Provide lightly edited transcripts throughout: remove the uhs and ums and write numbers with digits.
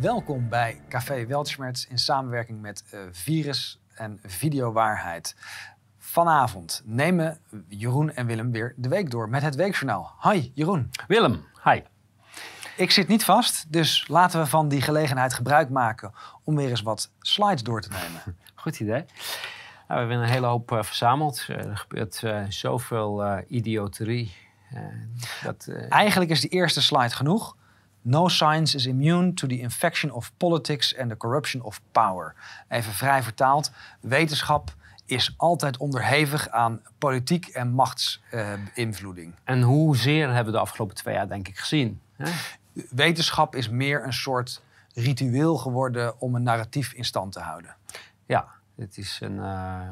Welkom bij Café Weltschmerz in samenwerking met Virus en Videowaarheid. Vanavond nemen Jeroen en Willem weer de week door met het Weekjournaal. Hi Jeroen. Willem, hi. Ik zit niet vast, dus laten we van die gelegenheid gebruik maken om weer eens wat slides door te nemen. Goed idee. Nou, we hebben een hele hoop verzameld. Er gebeurt zoveel idioterie. Eigenlijk is de eerste slide genoeg. No science is immune to the infection of politics and the corruption of power. Even vrij vertaald, wetenschap is altijd onderhevig aan politiek en machtsbeïnvloeding. En hoezeer hebben we de afgelopen 2 jaar denk ik gezien. Hè? Wetenschap is meer een soort ritueel geworden om een narratief in stand te houden. Ja, het is een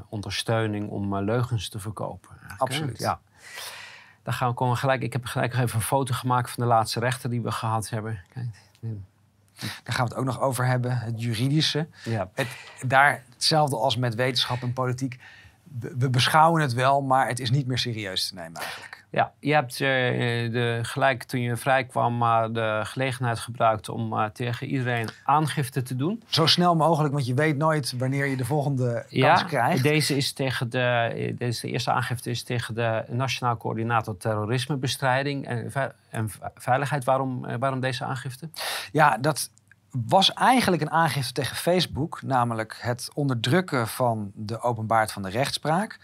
ondersteuning om leugens te verkopen. Absoluut. Ja. Dan gaan we komen gelijk. Ik heb gelijk nog even een foto gemaakt van de laatste rechter die we gehad hebben. Kijk. Daar gaan we het ook nog over hebben, het juridische. Ja. Daar hetzelfde als met wetenschap en politiek. We beschouwen het wel, maar het is niet meer serieus te nemen eigenlijk. Ja, je hebt gelijk toen je vrij kwam de gelegenheid gebruikt om tegen iedereen aangifte te doen. Zo snel mogelijk, want je weet nooit wanneer je de volgende kans krijgt. Deze eerste aangifte is tegen de Nationaal Coördinator Terrorismebestrijding en Veiligheid. Waarom deze aangifte? Ja, dat was eigenlijk een aangifte tegen Facebook, namelijk het onderdrukken van de openbaarheid van de rechtspraak.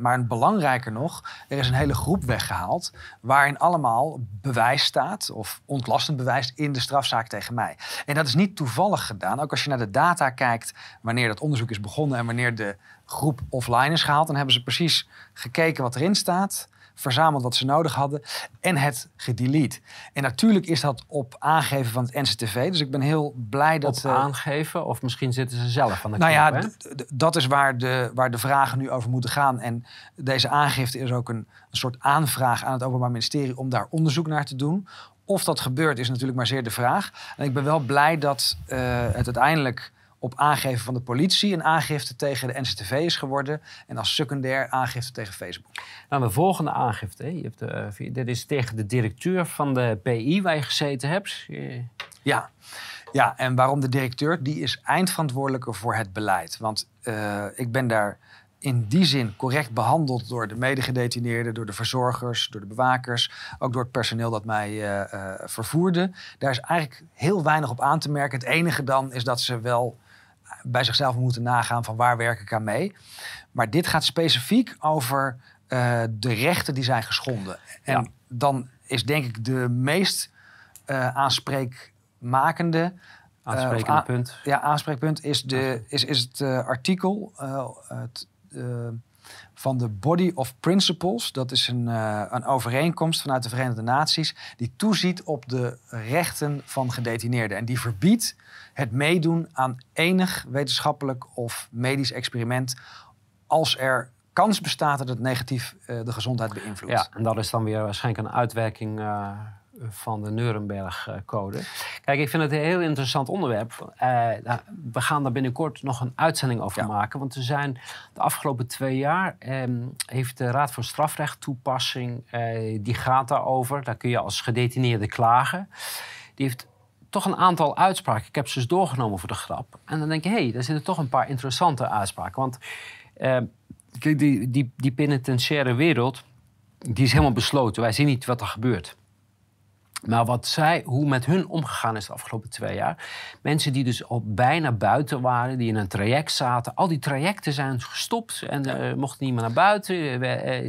Maar belangrijker nog, er is een hele groep weggehaald waarin allemaal bewijs staat, of ontlastend bewijs, in de strafzaak tegen mij. En dat is niet toevallig gedaan. Ook als je naar de data kijkt, wanneer dat onderzoek is begonnen en wanneer de groep offline is gehaald, dan hebben ze precies gekeken wat erin staat, verzameld wat ze nodig hadden en het gedelete. En natuurlijk is dat op aangeven van het NCTV. Dus ik ben heel blij dat... Op aangeven? Of misschien zitten ze zelf aan de knop, hè? Nou ja, dat is waar de vragen nu over moeten gaan. En deze aangifte is ook een soort aanvraag aan het Openbaar Ministerie om daar onderzoek naar te doen. Of dat gebeurt is natuurlijk maar zeer de vraag. En ik ben wel blij dat het uiteindelijk op aangeven van de politie een aangifte tegen de NCTV is geworden en als secundair aangifte tegen Facebook. Nou, de volgende aangifte, hè? Dit is tegen de directeur van de PI waar je gezeten hebt. Ja, en waarom de directeur? Die is eindverantwoordelijker voor het beleid. Want ik ben daar in die zin correct behandeld door de medegedetineerden, door de verzorgers, door de bewakers, ook door het personeel dat mij vervoerde. Daar is eigenlijk heel weinig op aan te merken. Het enige dan is dat ze wel bij zichzelf moeten nagaan van waar werk ik aan mee. Maar dit gaat specifiek over de rechten die zijn geschonden. En dan is denk ik de meest aanspreekpunt is het artikel van de Body of Principles. Dat is een overeenkomst vanuit de Verenigde Naties die toeziet op de rechten van gedetineerden. En die verbiedt het meedoen aan enig wetenschappelijk of medisch experiment als er kans bestaat dat het negatief de gezondheid beïnvloedt. Ja, en dat is dan weer waarschijnlijk een uitwerking van de Nuremberg-code. Kijk, ik vind het een heel interessant onderwerp. We gaan daar binnenkort nog een uitzending over maken. Want de afgelopen 2 jaar heeft de Raad voor Strafrecht toepassing, die gaat daarover. Daar kun je als gedetineerde klagen. Die heeft toch een aantal uitspraken. Ik heb ze dus doorgenomen voor de grap. En dan denk je, hé, daar zitten toch een paar interessante uitspraken. Want die penitentiaire wereld, die is helemaal besloten. Wij zien niet wat er gebeurt. Maar hoe met hun omgegaan is de afgelopen 2 jaar. Mensen die dus al bijna buiten waren, die in een traject zaten. Al die trajecten zijn gestopt en mochten niet meer naar buiten.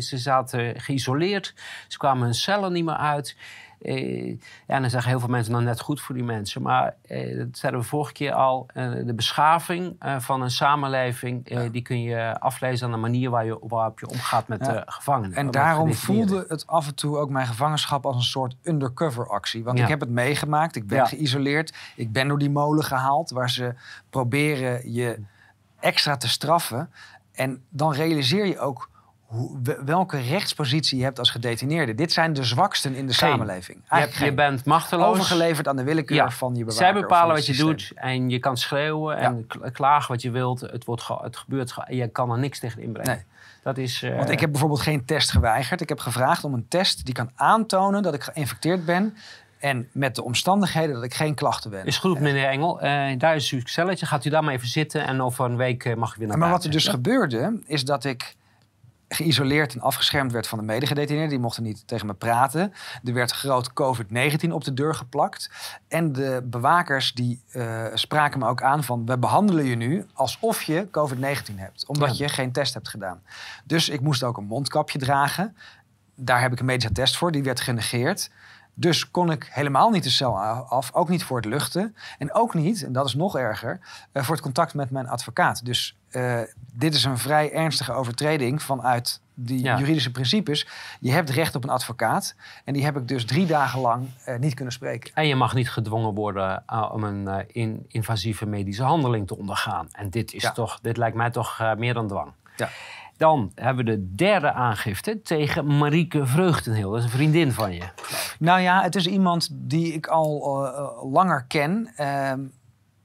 Ze zaten geïsoleerd. Ze kwamen hun cellen niet meer uit. En dan zeggen heel veel mensen, nou net goed voor die mensen. Maar dat zeiden we vorige keer al. De beschaving van een samenleving, die kun je aflezen aan de manier waarop je omgaat met gevangenen. En daarom voelde het af en toe ook mijn gevangenschap als een soort undercover actie. Want ik heb het meegemaakt, ik ben geïsoleerd. Ik ben door die molen gehaald waar ze proberen je extra te straffen. En dan realiseer je ook welke rechtspositie je hebt als gedetineerde. Dit zijn de zwaksten in de samenleving. Je bent machteloos. Overgeleverd aan de willekeur van je bewaker. Zij bepalen wat je doet en je kan schreeuwen en klagen wat je wilt. Het gebeurt. Je kan er niks tegen inbrengen. Nee. Dat is, want ik heb bijvoorbeeld geen test geweigerd. Ik heb gevraagd om een test die kan aantonen dat ik geïnfecteerd ben. En met de omstandigheden dat ik geen klachten ben. Is goed, meneer Engel. Daar is uw celletje. Gaat u daar maar even zitten en over een week mag u weer naar buiten. Maar wat er dus gebeurde, is dat ik geïsoleerd en afgeschermd werd van de medegedetineerden. Die mochten niet tegen me praten. Er werd groot COVID-19 op de deur geplakt. En de bewakers die spraken me ook aan van, we behandelen je nu alsof je COVID-19 hebt. Omdat je geen test hebt gedaan. Dus ik moest ook een mondkapje dragen. Daar heb ik een medische test voor. Die werd genegeerd. Dus kon ik helemaal niet de cel af, ook niet voor het luchten. En ook niet, en dat is nog erger, voor het contact met mijn advocaat. Dus dit is een vrij ernstige overtreding vanuit die juridische principes. Je hebt recht op een advocaat. En die heb ik dus 3 dagen lang niet kunnen spreken. En je mag niet gedwongen worden om een invasieve medische handeling te ondergaan. En dit is toch, dit lijkt mij toch meer dan dwang. Ja. Dan hebben we de derde aangifte tegen Marieke Vreugdenheel. Dat is een vriendin van je. Nou ja, het is iemand die ik al langer ken.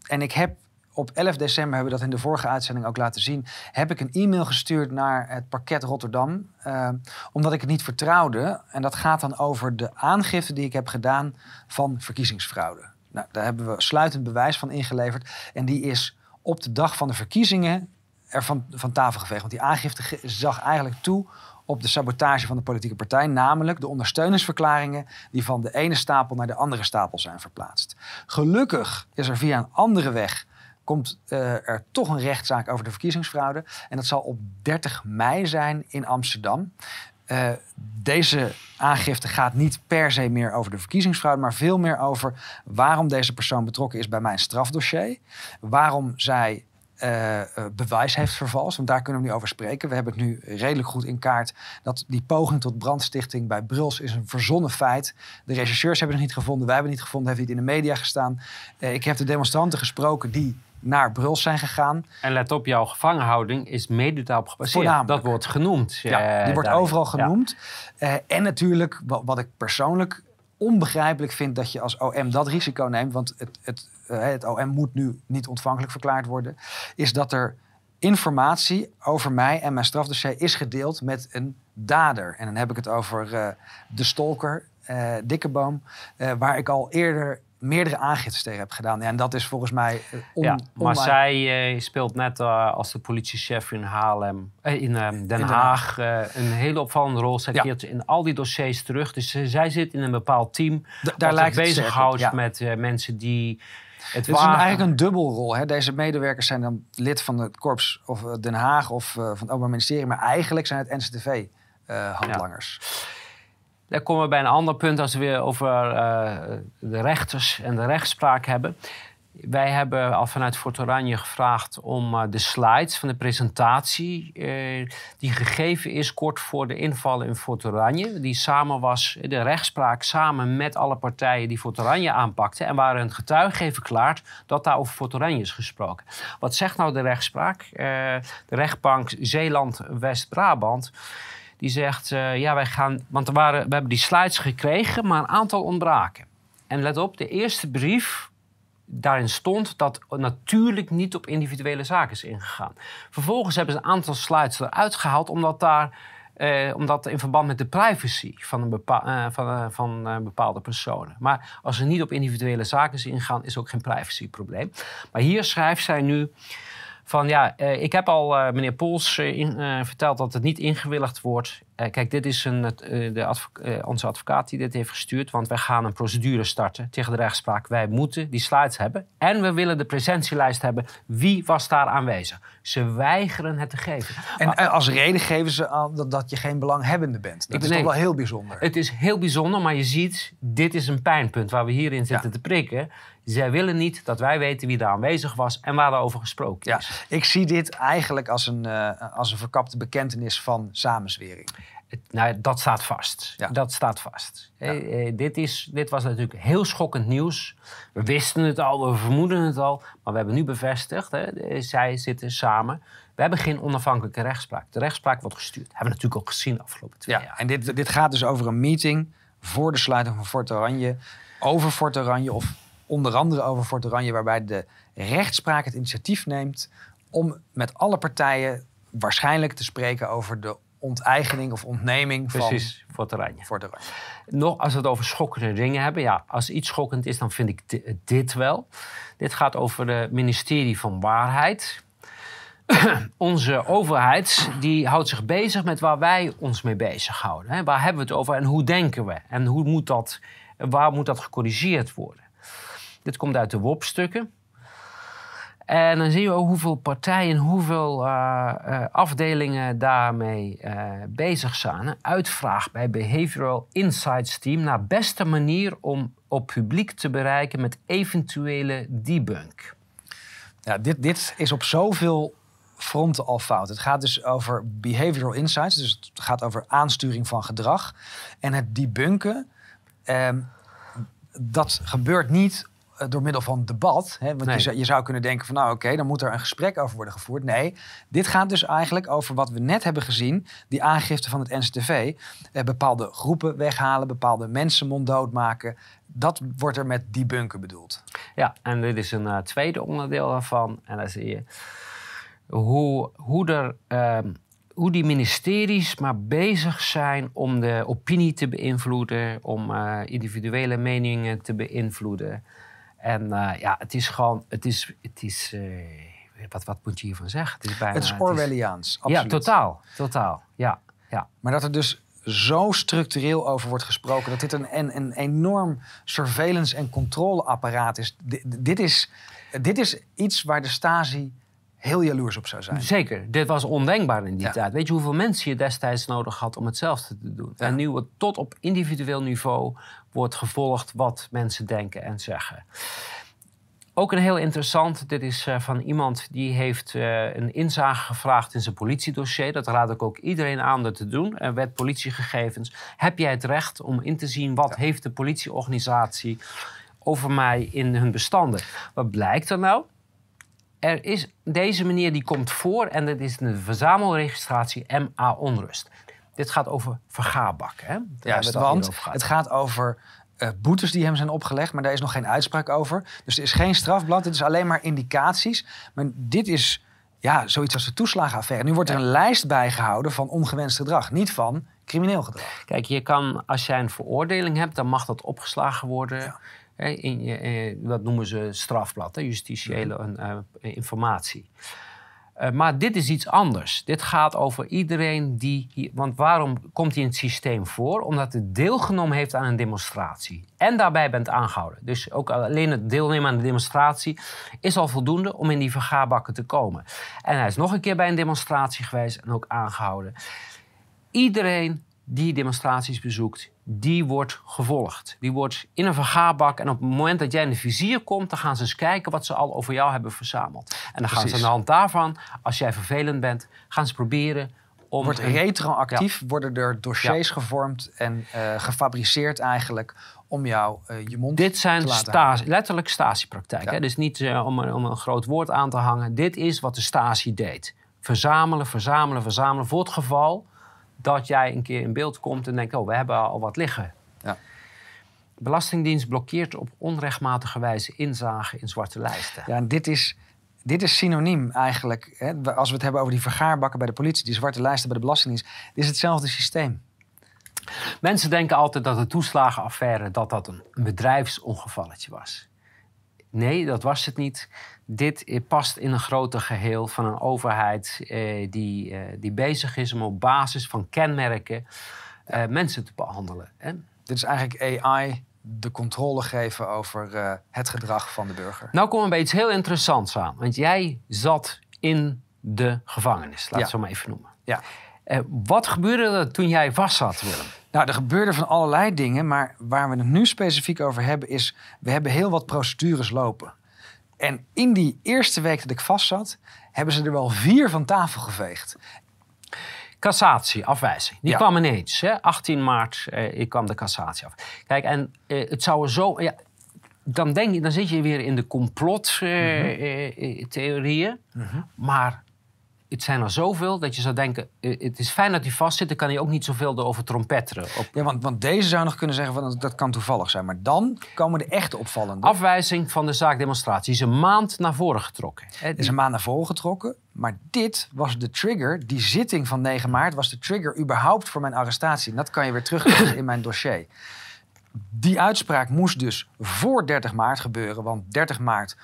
En ik heb op 11 december, hebben we dat in de vorige uitzending ook laten zien, heb ik een e-mail gestuurd naar het parket Rotterdam. Omdat ik het niet vertrouwde. En dat gaat dan over de aangifte die ik heb gedaan van verkiezingsfraude. Nou, daar hebben we sluitend bewijs van ingeleverd. En die is op de dag van de verkiezingen van tafel geveegd. Want die aangifte zag eigenlijk toe op de sabotage van de politieke partij. Namelijk de ondersteuningsverklaringen die van de ene stapel naar de andere stapel zijn verplaatst. Gelukkig is er via een andere weg, komt er toch een rechtszaak over de verkiezingsfraude. En dat zal op 30 mei zijn in Amsterdam. Deze aangifte gaat niet per se meer over de verkiezingsfraude, maar veel meer over waarom deze persoon betrokken is bij mijn strafdossier. Waarom zij bewijs heeft vervalst, want daar kunnen we nu over spreken. We hebben het nu redelijk goed in kaart dat die poging tot brandstichting bij Bruls is een verzonnen feit. De rechercheurs hebben het niet gevonden, wij hebben het niet gevonden, heeft niet in de media gestaan. Ik heb de demonstranten gesproken die naar Bruls zijn gegaan. En let op, jouw gevangenhouding is mede daarop gebaseerd. Voornamelijk. Dat wordt genoemd. Ja, die wordt overal genoemd. En natuurlijk, wat ik persoonlijk onbegrijpelijk vind, dat je als OM dat risico neemt, want het OM moet nu niet ontvankelijk verklaard worden, is dat er informatie over mij en mijn strafdossier is gedeeld met een dader. En dan heb ik het over de stalker, Dikkeboom, waar ik al eerder meerdere aangiftes tegen heb gedaan. Ja, en dat is volgens mij maar zij speelt net als de politiechef in Haarlem, in Den Haag een hele opvallende rol. Zij keert in al die dossiers terug. Dus zij zit in een bepaald team dat zich bezighoudt met mensen die het is eigenlijk een dubbelrol. Hè? Deze medewerkers zijn dan lid van het Korps of Den Haag of van het Openbaar Ministerie. Maar eigenlijk zijn het NCTV handlangers. Ja. Dan komen we bij een ander punt als we weer over de rechters en de rechtspraak hebben. Wij hebben al vanuit Fort Oranje gevraagd om de slides van de presentatie die gegeven is kort voor de invallen in Fort Oranje. Die samen was, de rechtspraak samen met alle partijen die Fort Oranje aanpakten. En waar een getuige heeft verklaard dat daar over Fort Oranje is gesproken. Wat zegt nou de rechtspraak? De rechtbank Zeeland-West-Brabant. Die zegt, wij gaan, want we hebben die slides gekregen, maar een aantal ontbraken. En let op, de eerste brief, daarin stond dat natuurlijk niet op individuele zaken is ingegaan. Vervolgens hebben ze een aantal slides eruit gehaald, omdat in verband met de privacy van bepaalde personen. Maar als er niet op individuele zaken is ingegaan, is ook geen privacyprobleem. Maar hier schrijft zij nu van ik heb al meneer Pols verteld dat het niet ingewilligd wordt. Kijk, dit is onze advocaat die dit heeft gestuurd. Want wij gaan een procedure starten tegen de rechtspraak. Wij moeten die slides hebben. En we willen de presentielijst hebben. Wie was daar aanwezig? Ze weigeren het te geven. En als reden geven ze aan dat je geen belanghebbende bent. Dat is toch wel heel bijzonder. Het is heel bijzonder, maar je ziet, dit is een pijnpunt waar we hierin zitten te prikken. Zij willen niet dat wij weten wie daar aanwezig was en waar daarover gesproken is. Ik zie dit eigenlijk als een verkapte bekentenis van samenzwering. Nou, dat staat vast. Ja. Dat staat vast. Ja. Dit was natuurlijk heel schokkend nieuws. We wisten het al, we vermoeden het al. Maar we hebben nu bevestigd, zij zitten samen. We hebben geen onafhankelijke rechtspraak. De rechtspraak wordt gestuurd. Dat hebben we natuurlijk ook gezien de afgelopen 2 jaar. En dit gaat dus over een meeting voor de sluiting van Fort Oranje. Over Fort Oranje of onder andere over Fort Oranje. Waarbij de rechtspraak het initiatief neemt om met alle partijen waarschijnlijk te spreken over de onteigening of ontneming van... Precies, Fort Oranje. Fort Oranje. Nog, als we het over schokkende dingen hebben... ja, als iets schokkend is, dan vind ik dit wel. Dit gaat over het ministerie van Waarheid. Onze overheid die houdt zich bezig met waar wij ons mee bezighouden. Hè? Waar hebben we het over en hoe denken we? En hoe moet dat, waar moet dat gecorrigeerd worden? Dit komt uit de WOP-stukken. En dan zien we hoeveel partijen, hoeveel afdelingen daarmee bezig zijn. Een uitvraag bij Behavioral Insights Team naar beste manier om op publiek te bereiken met eventuele debunk. Ja, dit is op zoveel fronten al fout. Het gaat dus over behavioral insights, dus het gaat over aansturing van gedrag. En het debunken, dat gebeurt niet door middel van debat. Hè? Want je zou kunnen denken van nou oké, dan moet er een gesprek over worden gevoerd. Nee, dit gaat dus eigenlijk over wat we net hebben gezien. Die aangifte van het NCTV. Bepaalde groepen weghalen, bepaalde mensen monddood maken. Dat wordt er met debunken bedoeld. Ja, en dit is een tweede onderdeel daarvan. En daar zie je hoe die ministeries maar bezig zijn om de opinie te beïnvloeden. Om individuele meningen te beïnvloeden. En ja, het is gewoon... Wat moet je hiervan zeggen? Het is Orwelliaans, absoluut. Ja, totaal. Ja. Maar dat er dus zo structureel over wordt gesproken... dat dit een enorm surveillance- en controleapparaat is. Dit is iets waar de Stasi heel jaloers op zou zijn. Zeker. Dit was ondenkbaar in die tijd. Weet je hoeveel mensen je destijds nodig had om hetzelfde te doen? Ja. En nu wordt tot op individueel niveau wordt gevolgd wat mensen denken en zeggen. Ook een heel interessant. Dit is van iemand die heeft een inzage gevraagd in zijn politiedossier. Dat raad ik ook iedereen aan dat te doen. Wet politiegegevens. Heb jij het recht om in te zien wat heeft de politieorganisatie over mij in hun bestanden? Wat blijkt er nou? Er is deze meneer die komt voor en dat is de verzamelregistratie MA-onrust. Dit gaat over vergaarbakken. Hè? Juist, want het gaat over boetes die hem zijn opgelegd, maar daar is nog geen uitspraak over. Dus er is geen strafblad, dit is alleen maar indicaties. Maar dit is zoiets als de toeslagenaffaire. Nu wordt er een lijst bijgehouden van ongewenst gedrag, niet van crimineel gedrag. Kijk, je kan, als jij een veroordeling hebt, dan mag dat opgeslagen worden... Ja. Dat noemen ze strafblad, justitiële informatie. Maar dit is iets anders. Dit gaat over iedereen die... Want waarom komt hij in het systeem voor? Omdat hij deelgenomen heeft aan een demonstratie. En daarbij bent aangehouden. Dus ook alleen het deelnemen aan de demonstratie... is al voldoende om in die vergaarbakken te komen. En hij is nog een keer bij een demonstratie geweest en ook aangehouden. Iedereen die demonstraties bezoekt... die wordt gevolgd. Die wordt in een vergaarbak. En op het moment dat jij in de vizier komt... dan gaan ze eens kijken wat ze al over jou hebben verzameld. En dan gaan ze aan de hand daarvan... als jij vervelend bent, gaan ze proberen... Wordt retroactief, worden er dossiers gevormd... en gefabriceerd eigenlijk... om jou je mond te laten houden. Dit zijn letterlijk Stasi-praktijk. Ja. Dus niet om een groot woord aan te hangen. Dit is wat de Stasi deed. Verzamelen. Voor het geval... dat jij een keer in beeld komt en denkt... oh, we hebben al wat liggen. Ja. Belastingdienst blokkeert op onrechtmatige wijze... inzage in zwarte lijsten. Ja, en dit is synoniem eigenlijk. Hè? Als we het hebben over die vergaarbakken bij de politie... die zwarte lijsten bij de Belastingdienst... dit is hetzelfde systeem. Mensen denken altijd dat de toeslagenaffaire... dat een bedrijfsongevalletje was. Nee, dat was het niet. Dit past in een groter geheel van een overheid die bezig is om op basis van kenmerken mensen te behandelen. Hè? Dit is eigenlijk AI de controle geven over het gedrag van de burger. Nou komen we bij iets heel interessants aan. Want jij zat in de gevangenis, laat het zo maar even noemen. Ja. Wat gebeurde er toen jij vast zat, Willem? Nou, er gebeurden van allerlei dingen, maar waar we het nu specifiek over hebben is... we hebben heel wat procedures lopen. En in die eerste week dat ik vast zat, hebben ze er wel 4 van tafel geveegd. Cassatie, afwijzing. Die kwam ineens, hè? 18 maart kwam de cassatie af. Kijk, en het zou zo... Ja, dan zit je weer in de complottheorieën, maar... het zijn er zoveel dat je zou denken, het is fijn dat hij vastzit, dan kan hij ook niet zoveel erover trompetteren. Op... Ja, want deze zou nog kunnen zeggen, van, dat kan toevallig zijn. Maar dan komen de echt opvallende... Afwijzing van de zaakdemonstratie is een maand naar voren getrokken. Het is een maand naar voren getrokken, maar dit was de trigger. Die zitting van 9 maart was de trigger überhaupt voor mijn arrestatie. En dat kan je weer teruglezen in mijn dossier. Die uitspraak moest dus voor 30 maart gebeuren, want 30 maart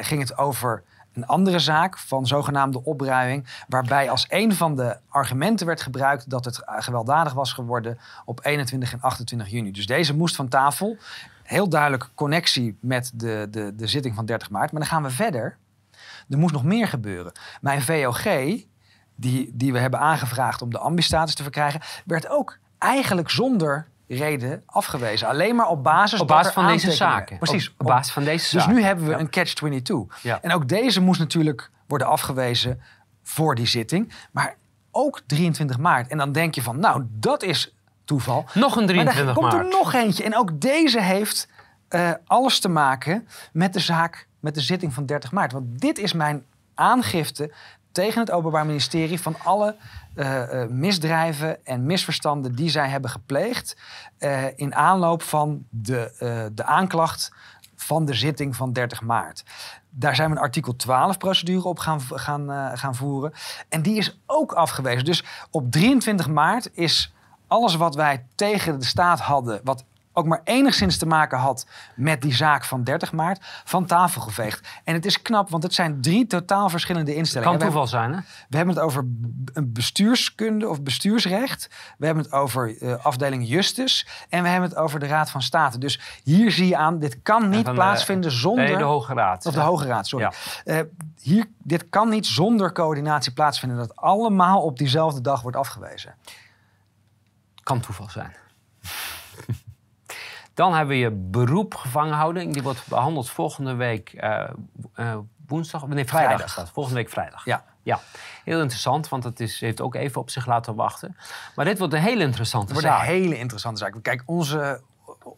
ging het over... een andere zaak van zogenaamde opruiing... waarbij als een van de argumenten werd gebruikt... dat het gewelddadig was geworden op 21 en 28 juni. Dus deze moest van tafel. Heel duidelijk connectie met de zitting van 30 maart. Maar dan gaan we verder. Er moest nog meer gebeuren. Mijn VOG, die we hebben aangevraagd om de ambi-status te verkrijgen... werd ook eigenlijk zonder... reden afgewezen. Alleen maar op basis van deze zaken. Precies. Op basis van deze zaken. Dus nu hebben we een catch-22. Ja. En ook deze moest natuurlijk worden afgewezen voor die zitting. Maar ook 23 maart. En dan denk je van, nou, dat is toeval. Nog een 23 maart. Maar dan komt er nog eentje. En ook deze heeft alles te maken met de zaak, met de zitting van 30 maart. Want dit is mijn aangifte tegen het Openbaar Ministerie van alle... misdrijven en misverstanden die zij hebben gepleegd... in aanloop van de aanklacht van de zitting van 30 maart. Daar zijn we een artikel 12-procedure op gaan voeren. En die is ook afgewezen. Dus op 23 maart is alles wat wij tegen de staat hadden... wat ook maar enigszins te maken had met die zaak van 30 maart... van tafel geveegd. En het is knap, want het zijn 3 totaal verschillende instellingen. Kan toeval zijn, hè? We hebben het over een bestuurskunde of bestuursrecht. We hebben het over afdeling Justus. En we hebben het over de Raad van State. Dus hier zie je aan, dit kan niet plaatsvinden zonder... Nee, de Hoge Raad. Of de Hoge Raad, sorry. Ja. Dit kan niet zonder coördinatie plaatsvinden. Dat allemaal op diezelfde dag wordt afgewezen. Kan toeval zijn. Dan hebben we je beroep gevangenhouding. Die wordt behandeld volgende week woensdag. Nee, vrijdag is dat. Volgende week vrijdag. Ja. Ja. Heel interessant, want het heeft ook even op zich laten wachten. Maar dit wordt een hele interessante zaak. Het wordt een hele interessante zaak. Kijk,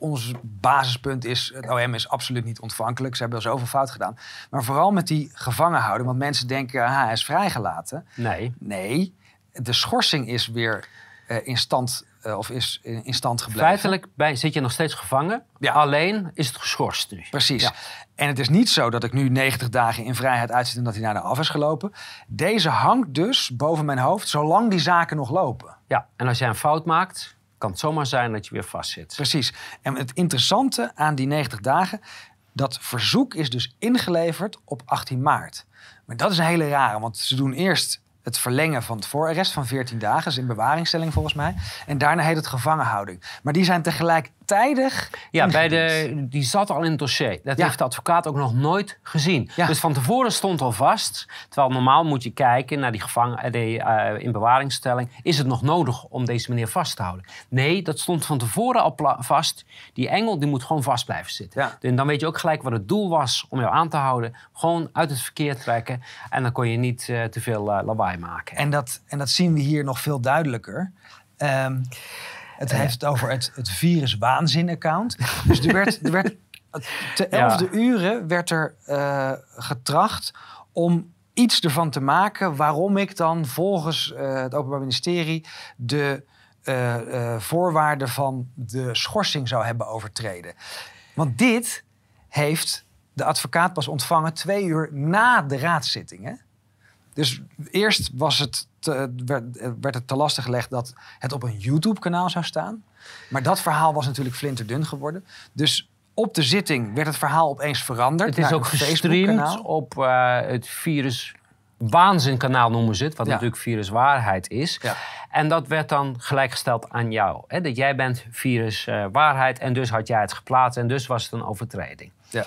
ons basispunt is... het OM is absoluut niet ontvankelijk. Ze hebben al zoveel fout gedaan. Maar vooral met die gevangenhouding. Want mensen denken, hij is vrijgelaten. Nee. Nee. De schorsing is weer in stand... of is in stand gebleven. Feitelijk zit je nog steeds gevangen. Ja. Alleen is het geschorst nu. Precies. Ja. En het is niet zo dat ik nu 90 dagen in vrijheid uitzit... en dat hij naar de af is gelopen. Deze hangt dus boven mijn hoofd... zolang die zaken nog lopen. Ja, en als jij een fout maakt... kan het zomaar zijn dat je weer vastzit. Precies. En het interessante aan die 90 dagen... dat verzoek is dus ingeleverd op 18 maart. Maar dat is een hele rare, want ze doen eerst... het verlengen van het voorarrest van 14 dagen... is in bewaringstelling volgens mij. En daarna heet het gevangenhouding. Maar die zijn tegelijk tijdig... Ja, die zat al in het dossier. Dat heeft de advocaat ook nog nooit gezien. Ja. Dus van tevoren stond al vast. Terwijl normaal moet je kijken naar die in bewaringstelling. Is het nog nodig om deze meneer vast te houden? Nee, dat stond van tevoren al vast. Die engel die moet gewoon vast blijven zitten. Ja. En dan weet je ook gelijk wat het doel was om jou aan te houden. Gewoon uit het verkeer trekken. En dan kon je niet te veel lawaai maken. En dat zien we hier nog veel duidelijker. Het heeft het over het viruswaanzin-account. Dus er werd te 11e uren werd er getracht om iets ervan te maken... waarom ik dan volgens het Openbaar Ministerie... de voorwaarden van de schorsing zou hebben overtreden. Want dit heeft de advocaat pas ontvangen 2 uur na de raadszittingen. Dus eerst was het... werd het te lastig gelegd dat het op een YouTube-kanaal zou staan. Maar dat verhaal was natuurlijk flinterdun geworden. Dus op de zitting werd het verhaal opeens veranderd. Het is ook gestreamd op het viruswaanzinkanaal noemen ze het. Wat natuurlijk viruswaarheid is. Ja. En dat werd dan gelijkgesteld aan jou. Hè? Dat jij bent viruswaarheid en dus had jij het geplaatst. En dus was het een overtreding. Ja.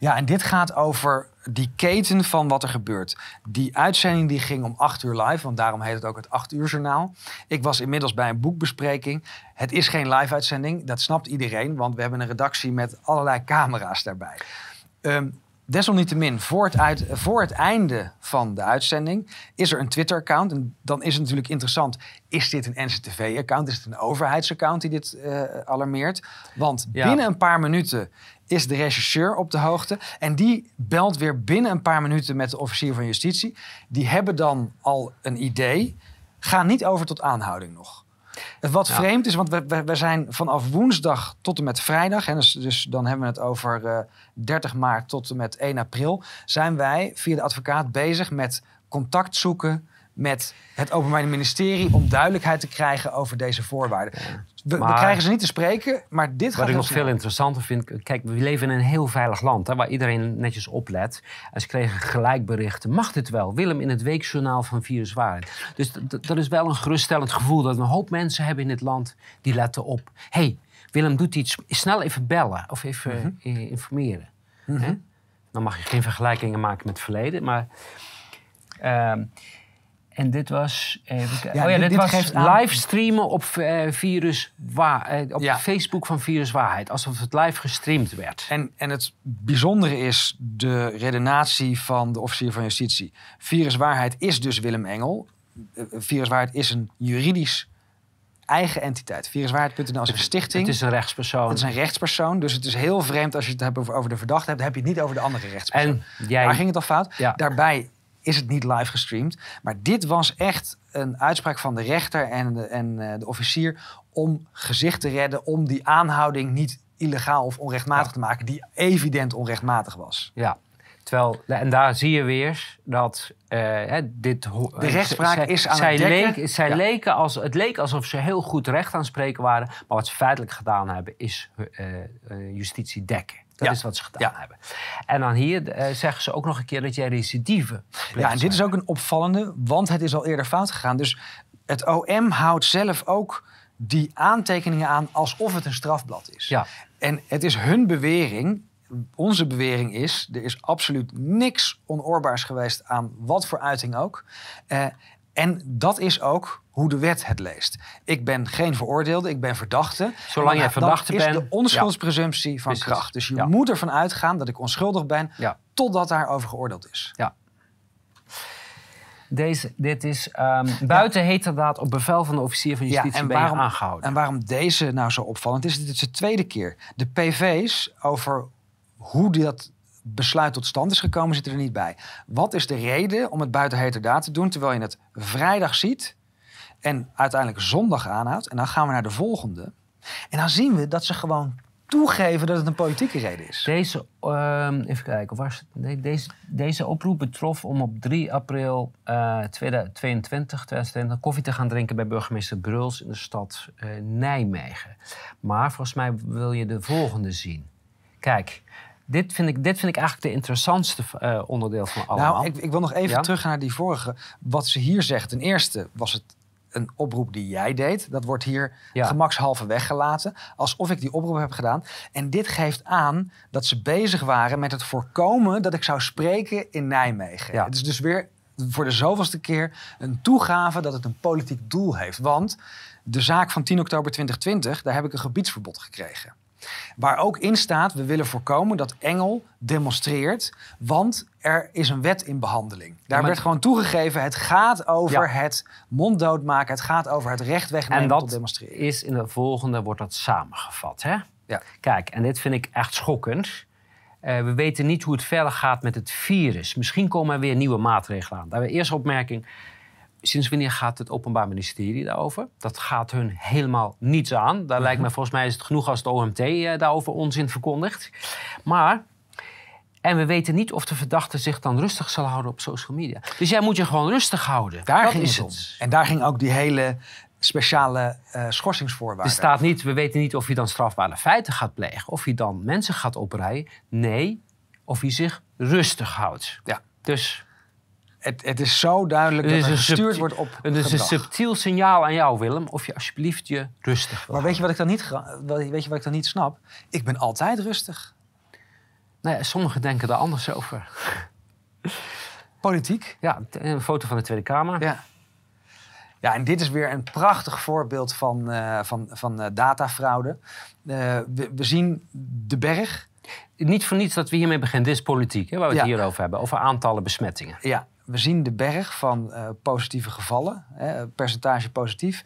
En dit gaat over die keten van wat er gebeurt. Die uitzending die ging om 8 uur live, want daarom heet het ook het 8 uur journaal. Ik was inmiddels bij een boekbespreking. Het is geen live-uitzending, dat snapt iedereen, want we hebben een redactie met allerlei camera's daarbij. Desalniettemin, voor het einde van de uitzending is er een Twitter-account. En dan is het natuurlijk interessant, is dit een NCTV-account? Is het een overheidsaccount die dit alarmeert? Want binnen een paar minuten is de rechercheur op de hoogte. En die belt weer binnen een paar minuten met de officier van justitie. Die hebben dan al een idee. Ga niet over tot aanhouding nog. Wat vreemd is, want we zijn vanaf woensdag tot en met vrijdag... en dus dan hebben we het over 30 maart tot en met 1 april... zijn wij via de advocaat bezig met contact zoeken... met het Openbaar Ministerie om duidelijkheid te krijgen over deze voorwaarden. We krijgen ze niet te spreken, maar dit gaat... Wat ik nog veel interessanter vind... Kijk, we leven in een heel veilig land, hè, waar iedereen netjes oplet. En ze kregen gelijk berichten. Mag dit wel? Willem in het weekjournaal van Viruswaarheid. Dus dat is wel een geruststellend gevoel... dat een hoop mensen hebben in dit land die letten op. Hé, Willem doet iets. Snel even bellen of even informeren. Hè? Dan mag je geen vergelijkingen maken met het verleden, maar... En dit was, dit was livestreamen op, Facebook van Viruswaarheid. Alsof het live gestreamd werd. En het bijzondere is de redenatie van de officier van justitie. Viruswaarheid is dus Willem Engel. Viruswaarheid is een juridisch eigen entiteit. Viruswaarheid.nl is een stichting. Het is een rechtspersoon. Het is een rechtspersoon. Dus het is heel vreemd als je het hebt over de verdachte. Dan heb je het niet over de andere rechtspersoon. En jij... Daar ging het al fout. Ja. Daarbij... is het niet live gestreamd. Maar dit was echt een uitspraak van de rechter en de officier... om gezicht te redden, om die aanhouding niet illegaal of onrechtmatig te maken... die evident onrechtmatig was. Ja, terwijl, en daar zie je weer dat de rechtspraak is aan het dekken. Het leek alsof ze heel goed recht aan het spreken waren... maar wat ze feitelijk gedaan hebben is justitie dekken. Dat is wat ze gedaan hebben. En dan hier zeggen ze ook nog een keer dat jij recidive... Ja, en dit is ook een opvallende, want het is al eerder fout gegaan. Dus het OM houdt zelf ook die aantekeningen aan alsof het een strafblad is. Ja. En het is hun bewering, onze bewering is... er is absoluut niks onoorbaars geweest aan wat voor uiting ook. En dat is ook... hoe de wet het leest. Ik ben geen veroordeelde, ik ben verdachte. Zolang jij verdachte bent... is de onschuldspresumptie van kracht. Dus je moet ervan uitgaan dat ik onschuldig ben... totdat daarover geoordeeld is. Ja. Dit is buiten heterdaad op bevel van de officier van justitie ben je aangehouden. En waarom deze nou zo opvallend is, dit is de tweede keer. De PV's over hoe dat... besluit tot stand is gekomen, zit er niet bij. Wat is de reden om het buiten heterdaad te doen... terwijl je het vrijdag ziet en uiteindelijk zondag aanhoudt... en dan gaan we naar de volgende. En dan zien we dat ze gewoon toegeven dat het een politieke reden is. Deze, even kijken, deze oproep betrof om op 3 april 2022 koffie te gaan drinken bij burgemeester Bruls... in de stad Nijmegen. Maar volgens mij wil je de volgende zien. Kijk... Dit vind ik eigenlijk de interessantste onderdeel van allemaal. Nou, ik wil nog even terug naar die vorige. Wat ze hier zegt. Ten eerste was het een oproep die jij deed. Dat wordt hier gemakshalve weggelaten. Alsof ik die oproep heb gedaan. En dit geeft aan dat ze bezig waren met het voorkomen... dat ik zou spreken in Nijmegen. Ja. Het is dus weer voor de zoveelste keer een toegave... dat het een politiek doel heeft. Want de zaak van 10 oktober 2020... daar heb ik een gebiedsverbod gekregen. Waar ook in staat, we willen voorkomen dat Engel demonstreert... want er is een wet in behandeling. Daar werd gewoon toegegeven, het gaat over het monddood maken... het gaat over het recht wegnemen tot demonstreren. En dat is in de volgende, wordt dat samengevat, hè? Ja. Kijk, en dit vind ik echt schokkend. We weten niet hoe het verder gaat met het virus. Misschien komen er weer nieuwe maatregelen aan. Daar hebben we eerst opmerking... Sinds wanneer gaat het Openbaar Ministerie daarover? Dat gaat hun helemaal niets aan. Daar lijkt me, volgens mij is het genoeg als de OMT daarover onzin verkondigt. Maar, en we weten niet of de verdachte zich dan rustig zal houden op social media. Dus jij moet je gewoon rustig houden. Daar ging het om. En daar ging ook die hele speciale schorsingsvoorwaarden. Er staat niet, we weten niet of hij dan strafbare feiten gaat plegen. Of hij dan mensen gaat oprijden. Nee, of hij zich rustig houdt. Ja. Dus... Het is zo duidelijk dat er gestuurd wordt op gedrag. Het is een subtiel signaal aan jou, Willem, of je alsjeblieft je rustig wil. Maar weet je wat ik dan niet snap? Ik ben altijd rustig. Nou ja, sommigen denken daar anders over. Politiek. Ja, een foto van de Tweede Kamer. Ja. Ja, en dit is weer een prachtig voorbeeld van datafraude. We zien de berg. Niet voor niets dat we hiermee beginnen. Dit is politiek, hè, waar we het hier over hebben. Over aantallen besmettingen. Ja, we zien de berg van positieve gevallen. Percentage positief.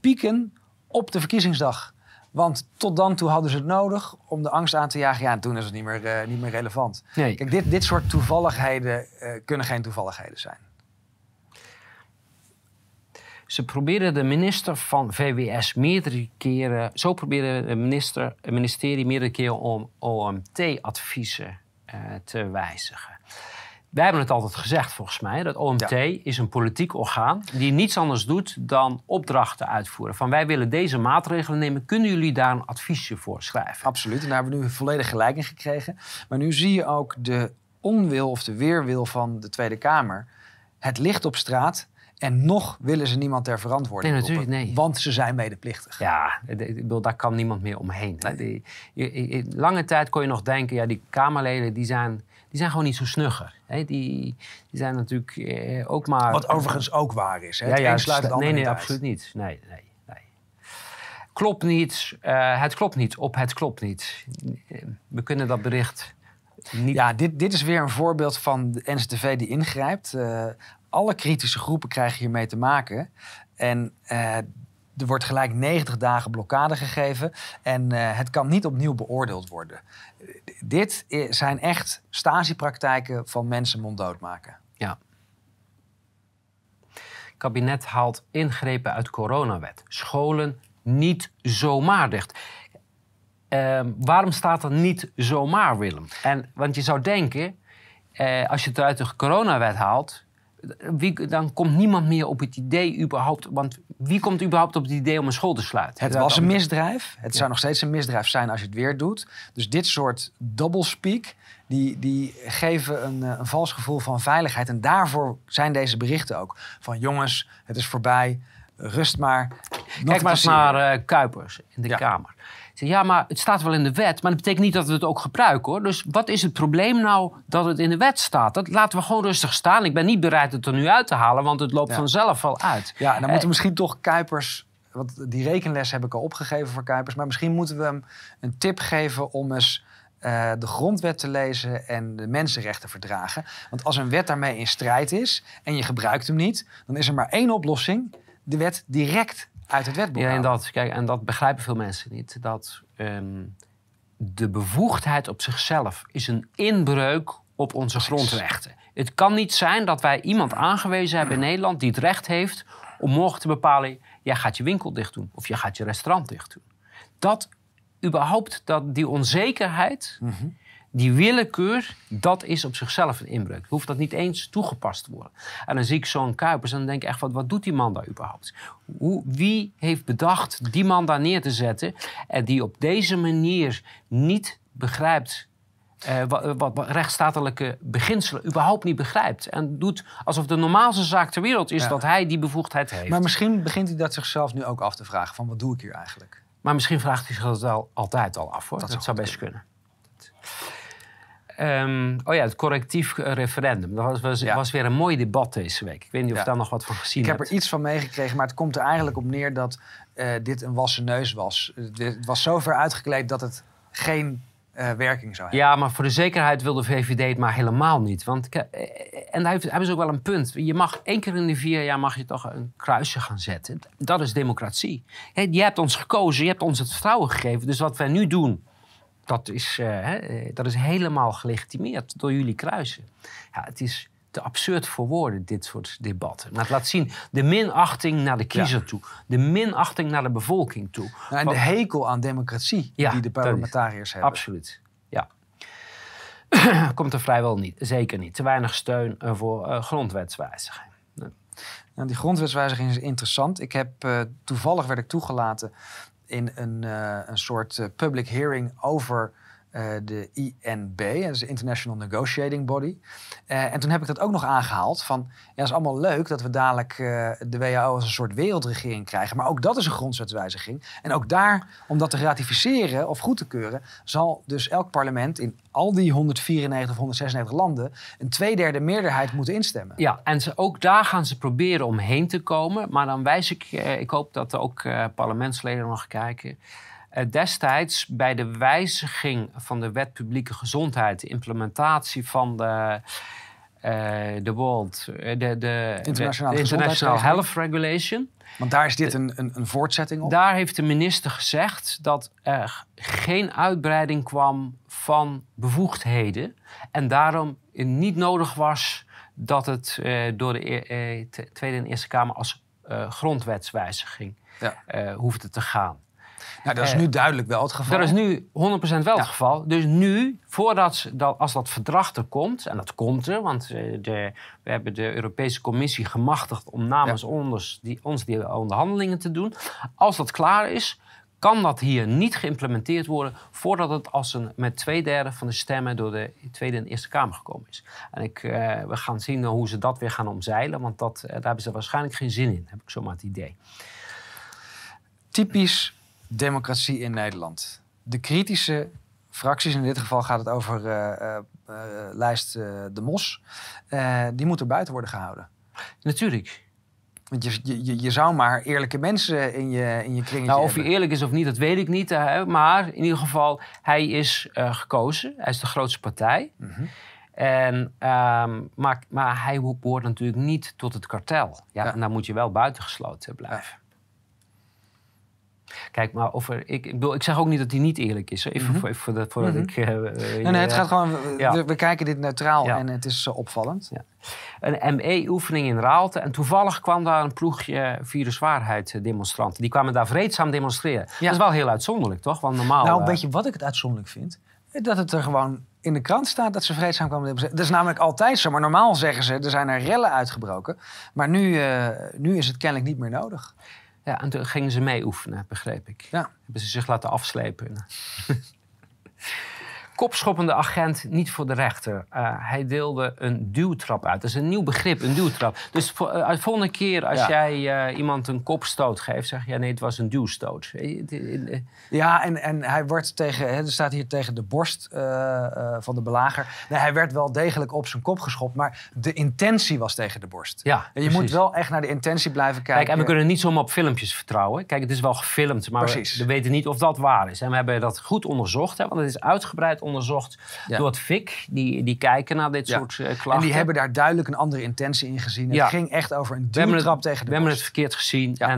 Pieken op de verkiezingsdag. Want tot dan toe hadden ze het nodig om de angst aan te jagen. Ja, toen is het niet meer relevant. Nee. Kijk, dit soort toevalligheden kunnen geen toevalligheden zijn. Ze probeerden de minister van VWS meerdere keren... Zo probeerde het ministerie meerdere keren om OMT-adviezen te wijzigen. Wij hebben het altijd gezegd, volgens mij, dat OMT is een politiek orgaan die niets anders doet dan opdrachten uitvoeren. Van wij willen deze maatregelen nemen, kunnen jullie daar een adviesje voor schrijven? Absoluut, en daar hebben we nu volledig gelijk in gekregen. Maar nu zie je ook de onwil of de weerwil van de Tweede Kamer. Het ligt op straat. En nog willen ze niemand ter verantwoording roepen. Nee. Want ze zijn medeplichtig. Ja, daar kan niemand meer omheen. Nee. Lange tijd kon je nog denken, ja, die Kamerleden die zijn gewoon niet zo snugger. Die zijn natuurlijk ook maar... Wat overigens ook waar is. Hè? Ja, het sluit het andere niet uit. Absoluut niet. Nee. Klopt niet. Het klopt niet op het klopt niet. We kunnen dat bericht niet... Ja, dit is weer een voorbeeld van de NCTV die ingrijpt... Alle kritische groepen krijgen hiermee te maken. En er wordt gelijk 90 dagen blokkade gegeven. En het kan niet opnieuw beoordeeld worden. Dit zijn echt Stasi-praktijken van mensen monddood maken. Ja. Het kabinet haalt ingrepen uit coronawet. Scholen niet zomaar dicht. Waarom staat er niet zomaar, Willem? Want je zou denken, als je het uit de coronawet haalt... Dan komt niemand meer op het idee überhaupt... Want wie komt überhaupt op het idee om een school te sluiten? Het was een misdrijf. Het zou nog steeds een misdrijf zijn als je het weer doet. Dus dit soort doublespeak... Die geven een vals gevoel van veiligheid. En daarvoor zijn deze berichten ook. Van jongens, het is voorbij. Rust maar. Kijk maar eens naar Kuipers in de Kamer. Ja, maar het staat wel in de wet, maar dat betekent niet dat we het ook gebruiken, hoor. Dus wat is het probleem nou dat het in de wet staat? Dat laten we gewoon rustig staan. Ik ben niet bereid het er nu uit te halen, want het loopt vanzelf wel uit. Ja, en dan moeten we misschien toch Kuipers... Want die rekenles heb ik al opgegeven voor Kuipers, maar misschien moeten we hem een tip geven om eens de grondwet te lezen en de mensenrechten verdragen. Want als een wet daarmee in strijd is en je gebruikt hem niet, dan is er maar één oplossing: de wet direct uit het wetboek. Ja, en dat begrijpen veel mensen niet. Dat de bevoegdheid op zichzelf is een inbreuk op onze grondrechten. Het kan niet zijn dat wij iemand aangewezen hebben in Nederland die het recht heeft om morgen te bepalen: jij gaat je winkel dicht doen of jij gaat je restaurant dicht doen. Dat überhaupt, die onzekerheid, die willekeur, dat is op zichzelf een inbreuk. Hoeft dat niet eens toegepast te worden. En dan zie ik zo'n Kuipers en dan denk ik echt, wat doet die man daar überhaupt? Wie heeft bedacht die man daar neer te zetten en die op deze manier niet begrijpt wat rechtsstatelijke beginselen überhaupt niet begrijpt. En doet alsof de normaalste zaak ter wereld is dat hij die bevoegdheid heeft. Maar misschien begint hij dat zichzelf nu ook af te vragen van wat doe ik hier eigenlijk? Maar misschien vraagt hij zich dat wel altijd al af, hoor. Dat zou best kunnen. Het correctief referendum. Dat was weer een mooi debat deze week. Ik weet niet of je daar nog wat van gezien hebt. Ik heb er iets van meegekregen, maar het komt er eigenlijk op neer dat dit een wassen neus was. Het was zo ver uitgekleed dat het geen werking zou hebben. Ja, maar voor de zekerheid wilde VVD het maar helemaal niet. Want, en daar hebben ze ook wel een punt. Je mag 1 keer in de 4 jaar mag je toch een kruisje gaan zetten. Dat is democratie. Je hebt ons gekozen, je hebt ons het vertrouwen gegeven. Dus wat wij nu doen... Dat is helemaal gelegitimeerd door jullie kruisen. Ja, het is te absurd voor woorden, dit soort debatten. Maar het laat zien de minachting naar de kiezer toe. De minachting naar de bevolking toe. Nou, en de hekel aan democratie die de parlementariërs hebben. Absoluut, ja. Komt er vrijwel niet, zeker niet. Te weinig steun voor grondwetswijziging. Nee. Nou, die grondwetswijziging is interessant. Ik heb toevallig werd ik toegelaten... in een soort public hearing over de INB. Dat is de International Negotiating Body. En toen heb ik dat ook nog aangehaald. Van, ja, dat is allemaal leuk dat we dadelijk de WHO als een soort wereldregering krijgen. Maar ook dat is een grondwetswijziging. En ook daar, om dat te ratificeren of goed te keuren... zal dus elk parlement in al die 194 of 196 landen... een 2/3 meerderheid moeten instemmen. Ja, en ook daar gaan ze proberen omheen te komen. Maar dan wijs ik hoop dat er ook parlementsleden nog kijken... destijds bij de wijziging van de wet publieke gezondheid, de implementatie van de World, de International Health Regulation. Want daar is dit een voortzetting op? Daar heeft de minister gezegd dat er geen uitbreiding kwam van bevoegdheden. En daarom niet nodig was dat het door de Tweede en Eerste Kamer als grondwetswijziging hoefde te gaan. Nou, dat is nu duidelijk wel het geval. Dat is nu 100% wel het geval. Dus nu, als dat verdrag er komt, en dat komt er, want we hebben de Europese Commissie gemachtigd om namens ons die onderhandelingen te doen. Als dat klaar is, kan dat hier niet geïmplementeerd worden voordat het met 2/3 van de stemmen door de Tweede en Eerste Kamer gekomen is. En we gaan zien hoe ze dat weer gaan omzeilen, want daar hebben ze waarschijnlijk geen zin in, heb ik zomaar het idee. Typisch democratie in Nederland. De kritische fracties, in dit geval gaat het over lijst De Mos, die moeten buiten worden gehouden. Natuurlijk. Want je zou maar eerlijke mensen in je kringetje of hij eerlijk is of niet, dat weet ik niet. Maar in ieder geval, hij is gekozen. Hij is de grootste partij. Mm-hmm. Maar hij behoort natuurlijk niet tot het kartel. En daar moet je wel buitengesloten blijven. Ja. Kijk, maar ik zeg ook niet dat hij niet eerlijk is. Het gaat gewoon. We kijken dit neutraal en het is opvallend. Ja. Een ME-oefening in Raalte. En toevallig kwam daar een ploegje viruswaarheid-demonstranten. Die kwamen daar vreedzaam demonstreren. Ja. Dat is wel heel uitzonderlijk, toch? Want normaal. Nou, weet je wat ik het uitzonderlijk vind? Dat het er gewoon in de krant staat dat ze vreedzaam kwamen demonstreren. Dat is namelijk altijd zo. Maar normaal zeggen ze, er zijn er rellen uitgebroken. Maar nu is het kennelijk niet meer nodig. Ja, en toen gingen ze mee oefenen, begreep ik. Ja. Hebben ze zich laten afslepen. Kopschoppende agent niet voor de rechter. Hij deelde een duwtrap uit. Dat is een nieuw begrip, een duwtrap. Dus de volgende keer als jij iemand een kopstoot geeft, zeg je nee, het was een duwstoot. Ja, en hij wordt staat hier tegen de borst van de belager. Nee, hij werd wel degelijk op zijn kop geschopt, maar de intentie was tegen de borst. Ja, je moet wel echt naar de intentie blijven kijken. Kijk, en we kunnen niet zomaar op filmpjes vertrouwen. Kijk, het is wel gefilmd, maar we weten niet of dat waar is. En we hebben dat goed onderzocht, want het is uitgebreid onderzocht door het VIC. Die kijken naar dit soort klachten. En die hebben daar duidelijk een andere intentie in gezien. Het ging echt over een duwtrap tegen de borst. We hebben het verkeerd gezien. Ja.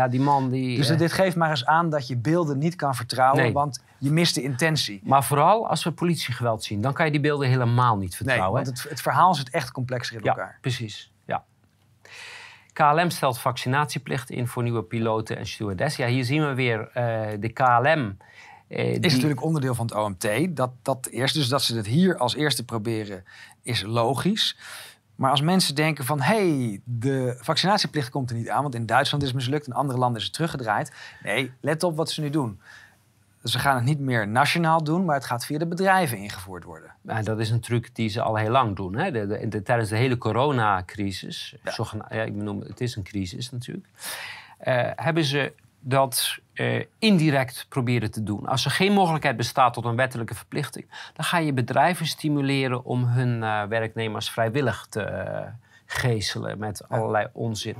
En die man die... Dus dit geeft maar eens aan dat je beelden niet kan vertrouwen. Nee. Want je mist de intentie. Maar vooral als we politiegeweld zien, dan kan je die beelden helemaal niet vertrouwen. Nee, want het verhaal zit echt complexer in elkaar. Ja, precies. Ja. KLM stelt vaccinatieplicht in voor nieuwe piloten en stewardessen. Ja, hier zien we weer de KLM... is natuurlijk onderdeel van het OMT. Dat eerst, dus dat ze het hier als eerste proberen, is logisch. Maar als mensen denken van, de vaccinatieplicht komt er niet aan, want in Duitsland is het mislukt, in andere landen is het teruggedraaid. Nee, let op wat ze nu doen. Ze gaan het niet meer nationaal doen, maar het gaat via de bedrijven ingevoerd worden. Nou, dat is een truc die ze al heel lang doen. Hè? Tijdens de hele coronacrisis, het is een crisis natuurlijk, hebben ze... dat indirect proberen te doen. Als er geen mogelijkheid bestaat tot een wettelijke verplichting, dan ga je bedrijven stimuleren om hun werknemers vrijwillig te geeselen met allerlei onzin.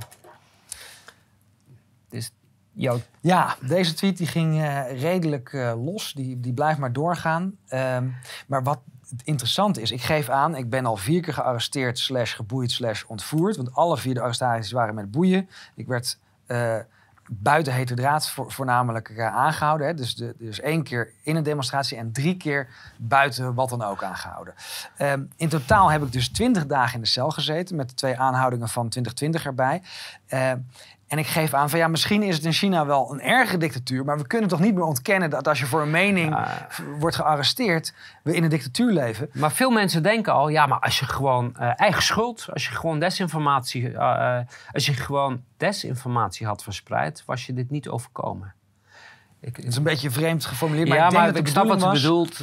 Dus deze tweet die ging redelijk los. Die blijft maar doorgaan. Maar wat interessant is, ik geef aan, ik ben al 4 keer gearresteerd /geboeid /ontvoerd. Want alle 4 de arrestaties waren met boeien. Ik werd... buiten heterdraad voornamelijk aangehouden. Hè? Dus 1 keer in een demonstratie en 3 keer buiten wat dan ook aangehouden. In totaal heb ik dus 20 dagen in de cel gezeten met 2 aanhoudingen van 2020 erbij. En ik geef aan van misschien is het in China wel een erge dictatuur, maar we kunnen toch niet meer ontkennen dat als je voor een mening wordt gearresteerd, we in een dictatuur leven. Maar veel mensen denken al, maar als je gewoon eigen schuld, als je gewoon desinformatie had verspreid, was je dit niet overkomen. Het is een beetje vreemd geformuleerd, maar ik snap wat je bedoelt.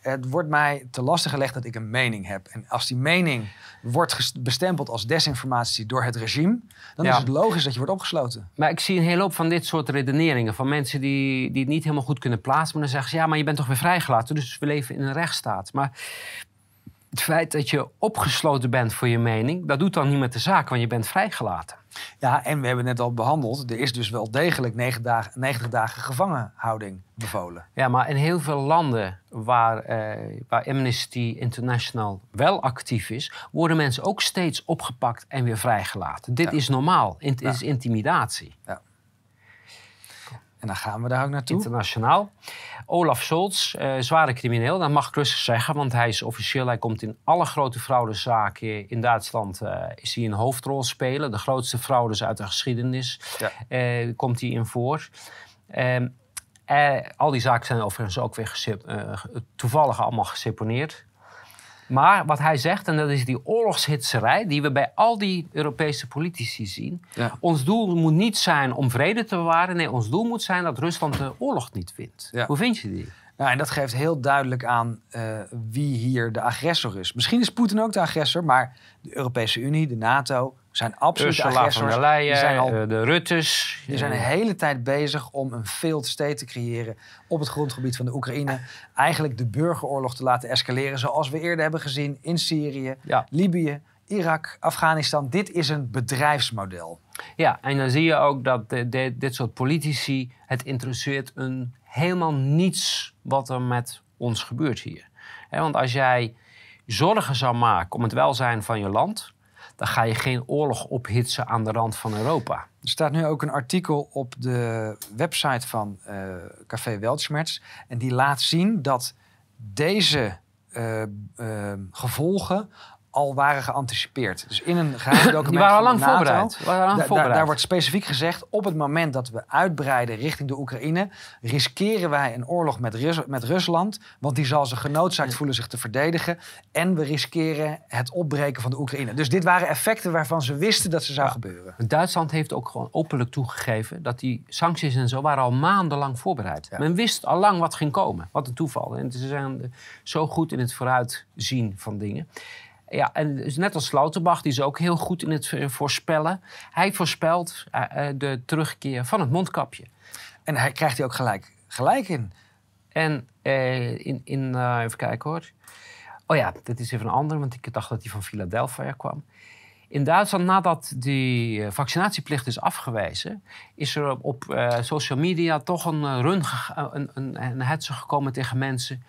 Het wordt mij te lastig gelegd dat ik een mening heb. En als die mening wordt bestempeld als desinformatie door het regime, dan is het logisch dat je wordt opgesloten. Maar ik zie een hele hoop van dit soort redeneringen. Van mensen die het niet helemaal goed kunnen plaatsen. Maar dan zeggen ze, maar je bent toch weer vrijgelaten. Dus we leven in een rechtsstaat. Maar Het feit dat je opgesloten bent voor je mening, dat doet dan niet met de zaak, want je bent vrijgelaten. Ja, en we hebben net al behandeld, er is dus wel degelijk 90 dagen gevangenhouding bevolen. Ja, maar in heel veel landen waar Amnesty International wel actief is, worden mensen ook steeds opgepakt en weer vrijgelaten. Dit is normaal, het is intimidatie. Ja. En dan gaan we daar ook naartoe. Internationaal. Olaf Scholz, zware crimineel. Dat mag ik rustig zeggen, want hij is officieel. Hij komt in alle grote fraudezaken in Duitsland. Is hij een hoofdrol spelen. De grootste fraudes uit de geschiedenis. Ja. Komt hij in voor. Al die zaken zijn overigens ook weer toevallig allemaal geseponeerd. Maar wat hij zegt, en dat is die oorlogshitserij die we bij al die Europese politici zien. Ja. Ons doel moet niet zijn om vrede te bewaren. Nee, ons doel moet zijn dat Rusland de oorlog niet wint. Ja. Hoe vind je die? Nou, en dat geeft heel duidelijk aan wie hier de agressor is. Misschien is Poetin ook de agressor, maar de Europese Unie, de NATO zijn absoluut Ursula agressors. Van der Leyen, die zijn de Ruttes. Die zijn de hele tijd bezig om een failed state te creëren op het grondgebied van de Oekraïne. Eigenlijk de burgeroorlog te laten escaleren, zoals we eerder hebben gezien in Syrië, Libië, Irak, Afghanistan. Dit is een bedrijfsmodel. Ja, en dan zie je ook dat dit soort politici, het interesseert helemaal niets wat er met ons gebeurt hier. Want als jij zorgen zou maken om het welzijn van je land, dan ga je geen oorlog ophitsen aan de rand van Europa. Er staat nu ook een artikel op de website van Café Weltschmerz. En die laat zien dat deze gevolgen al waren geanticipeerd. Dus in een geheim document die waren al lang voorbereid. Daar wordt specifiek gezegd, op het moment dat we uitbreiden richting de Oekraïne, riskeren wij een oorlog met Rusland, want die zal zich genoodzaakt voelen zich te verdedigen. En we riskeren het opbreken van de Oekraïne. Dus dit waren effecten waarvan ze wisten dat ze zou gebeuren. Duitsland heeft ook gewoon openlijk toegegeven dat die sancties en zo waren al maandenlang voorbereid. Ja. Men wist al lang wat ging komen. Wat een toeval. En ze zijn zo goed in het vooruitzien van dingen. Ja, en net als Lauterbach, die is ook heel goed in het voorspellen. Hij voorspelt de terugkeer van het mondkapje. En hij krijgt hij ook gelijk in. En even kijken hoor. Oh ja, dit is even een ander, want ik dacht dat hij van Philadelphia kwam. In Duitsland, nadat die vaccinatieplicht is afgewezen, is er op social media toch een hetze gekomen tegen mensen.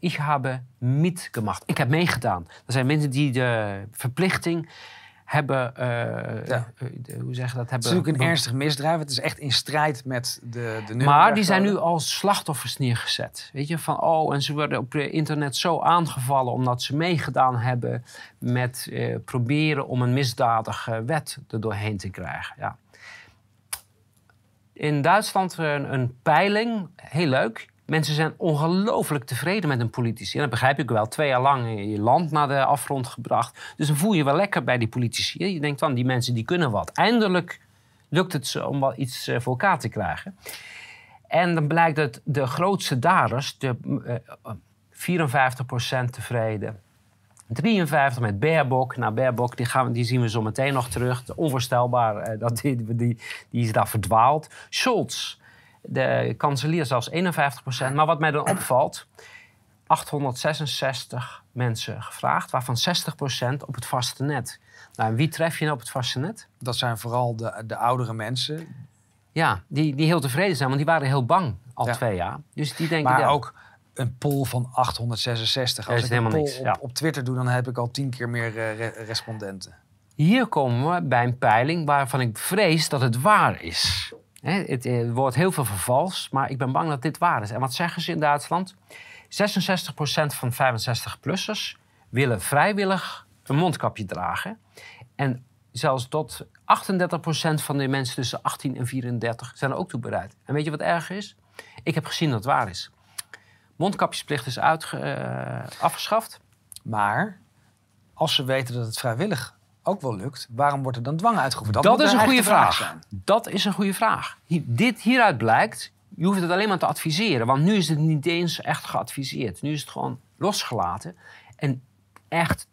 Ik heb mitgemacht. Ik heb meegedaan. Er zijn mensen die de verplichting hebben. Hoe zeg je dat? Het is natuurlijk een ernstig misdrijf. Het is echt in strijd met de maar die zijn nu als slachtoffers neergezet. Weet je, van en ze worden op internet zo aangevallen omdat ze meegedaan hebben met proberen om een misdadige wet er doorheen te krijgen. Ja. In Duitsland een peiling, heel leuk. Mensen zijn ongelooflijk tevreden met hun politici. En dat begrijp ik wel. 2 jaar lang je land naar de afgrond gebracht. Dus dan voel je wel lekker bij die politici. Je denkt van, die mensen die kunnen wat. Eindelijk lukt het ze om wel iets voor elkaar te krijgen. En dan blijkt dat de grootste daders, 54% tevreden. 53% met Baerbock. Nou, Baerbock, die zien we zo meteen nog terug. Onvoorstelbaar, die is daar verdwaald. Scholz. De kanselier zelfs 51%. Maar wat mij dan opvalt, 866 mensen gevraagd, waarvan 60% op het vaste net. Nou, wie tref je nou op het vaste net? Dat zijn vooral de oudere mensen. Ja, die heel tevreden zijn, want die waren heel bang al 2 jaar. Dus die denken, maar ook een poll van 866. Als ik een poll op Twitter doe, dan heb ik al 10 keer meer respondenten. Hier komen we bij een peiling waarvan ik vrees dat het waar is. Het wordt heel veel vervals, maar ik ben bang dat dit waar is. En wat zeggen ze in Duitsland? 66% van 65-plussers willen vrijwillig een mondkapje dragen. En zelfs tot 38% van de mensen tussen 18 en 34 zijn er ook toe bereid. En weet je wat erg is? Ik heb gezien dat het waar is. Mondkapjesplicht is afgeschaft. Maar als ze weten dat het vrijwillig ook wel lukt, waarom wordt er dan dwang uitgeoefend? Dat is een goede vraag. Dat is een goede vraag. Hieruit blijkt, je hoeft het alleen maar te adviseren. Want nu is het niet eens echt geadviseerd. Nu is het gewoon losgelaten. En echt 80%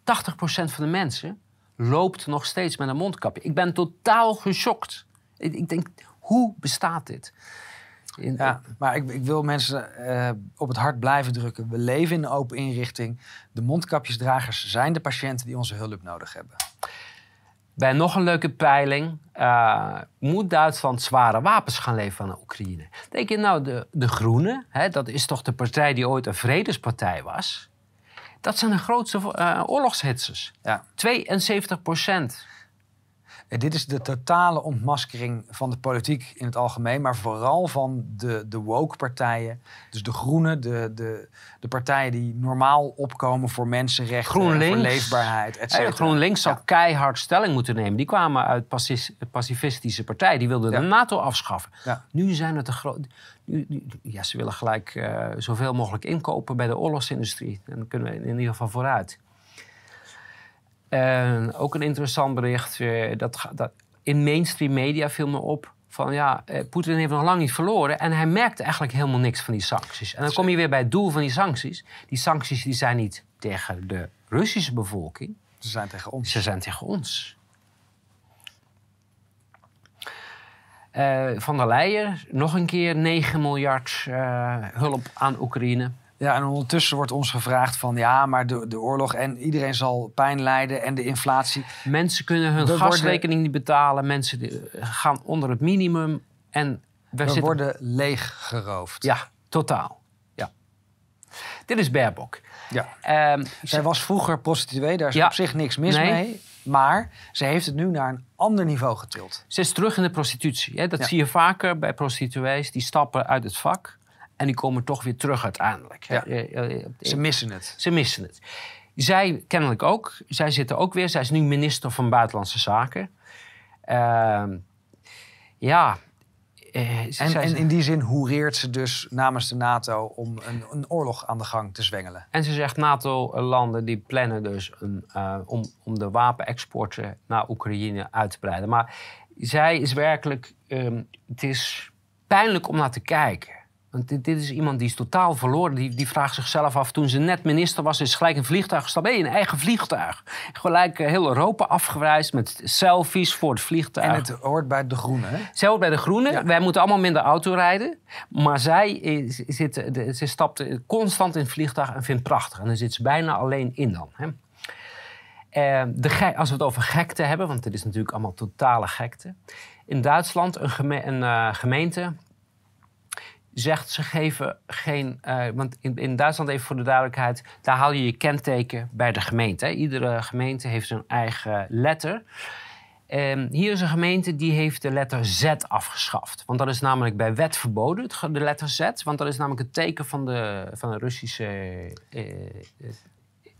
van de mensen loopt nog steeds met een mondkapje. Ik ben totaal geschokt. Ik denk, hoe bestaat dit? Ja, maar ik wil mensen op het hart blijven drukken. We leven in een open inrichting. De mondkapjesdragers zijn de patiënten die onze hulp nodig hebben. Bij nog een leuke peiling. Moet Duitsland zware wapens gaan leveren aan de Oekraïne? Denk je nou, de Groenen, hè, dat is toch de partij die ooit een vredespartij was. Dat zijn de grootste oorlogshitsers. Ja. 72%. Dit is de totale ontmaskering van de politiek in het algemeen, maar vooral van de woke-partijen. Dus de groenen, de partijen die normaal opkomen voor mensenrechten, voor leefbaarheid, etc. Ja, GroenLinks zou keihard stelling moeten nemen. Die kwamen uit pacifistische partijen, die wilden de NATO afschaffen. Ja. Nu zijn het de grote... Ja, ze willen gelijk zoveel mogelijk inkopen bij de oorlogsindustrie. En dan kunnen we in ieder geval vooruit. Ook een interessant bericht, dat in mainstream media viel me op van ja, Poetin heeft nog lang niet verloren en hij merkte eigenlijk helemaal niks van die sancties. En dan kom je weer bij het doel van die sancties. Die sancties die zijn niet tegen de Russische bevolking. Ze zijn tegen ons. Ze zijn tegen ons. Van der Leyen, nog een keer 9 miljard hulp aan Oekraïne. Ja, en ondertussen wordt ons gevraagd van ja, maar de oorlog en iedereen zal pijn lijden en de inflatie. Mensen kunnen hun gasrekening niet betalen. Mensen gaan onder het minimum en we worden leeggeroofd. Ja, totaal. Ja. Dit is Baerbock. Ja. Zij was vroeger prostituee, daar is op zich niks mis mee. Maar ze heeft het nu naar een ander niveau getild. Ze is terug in de prostitutie. Hè? Dat zie je vaker bij prostituees, die stappen uit het vak. En die komen toch weer terug uiteindelijk. Ja. Ze missen het. Ze missen het. Zij kennelijk ook. Zij zitten ook weer. Zij is nu minister van Buitenlandse Zaken. Ja. En in die zin hoereert ze dus namens de NATO om een oorlog aan de gang te zwengelen. En ze zegt NATO-landen die plannen dus om de wapenexporten naar Oekraïne uit te breiden. Maar zij is werkelijk... het is pijnlijk om naar te kijken. Want dit is iemand die is totaal verloren. Die vraagt zichzelf af, toen ze net minister was, is gelijk een vliegtuig gestapt. Een eigen vliegtuig. Gelijk heel Europa afgereisd met selfies voor het vliegtuig. En het hoort bij de Groenen. Zij hoort bij de Groenen. Ja. Wij moeten allemaal minder auto rijden. Maar zij stapt constant in het vliegtuig en vindt het prachtig. En dan zit ze bijna alleen in dan. Hè. Als we het over gekte hebben, want dit is natuurlijk allemaal totale gekte. In Duitsland een gemeente... zegt, ze geven geen... want in Duitsland, even voor de duidelijkheid... daar haal je je kenteken bij de gemeente. Hè? Iedere gemeente heeft zijn eigen letter. Hier is een gemeente die heeft de letter Z afgeschaft. Want dat is namelijk bij wet verboden, de letter Z. Want dat is namelijk het teken van de Russische...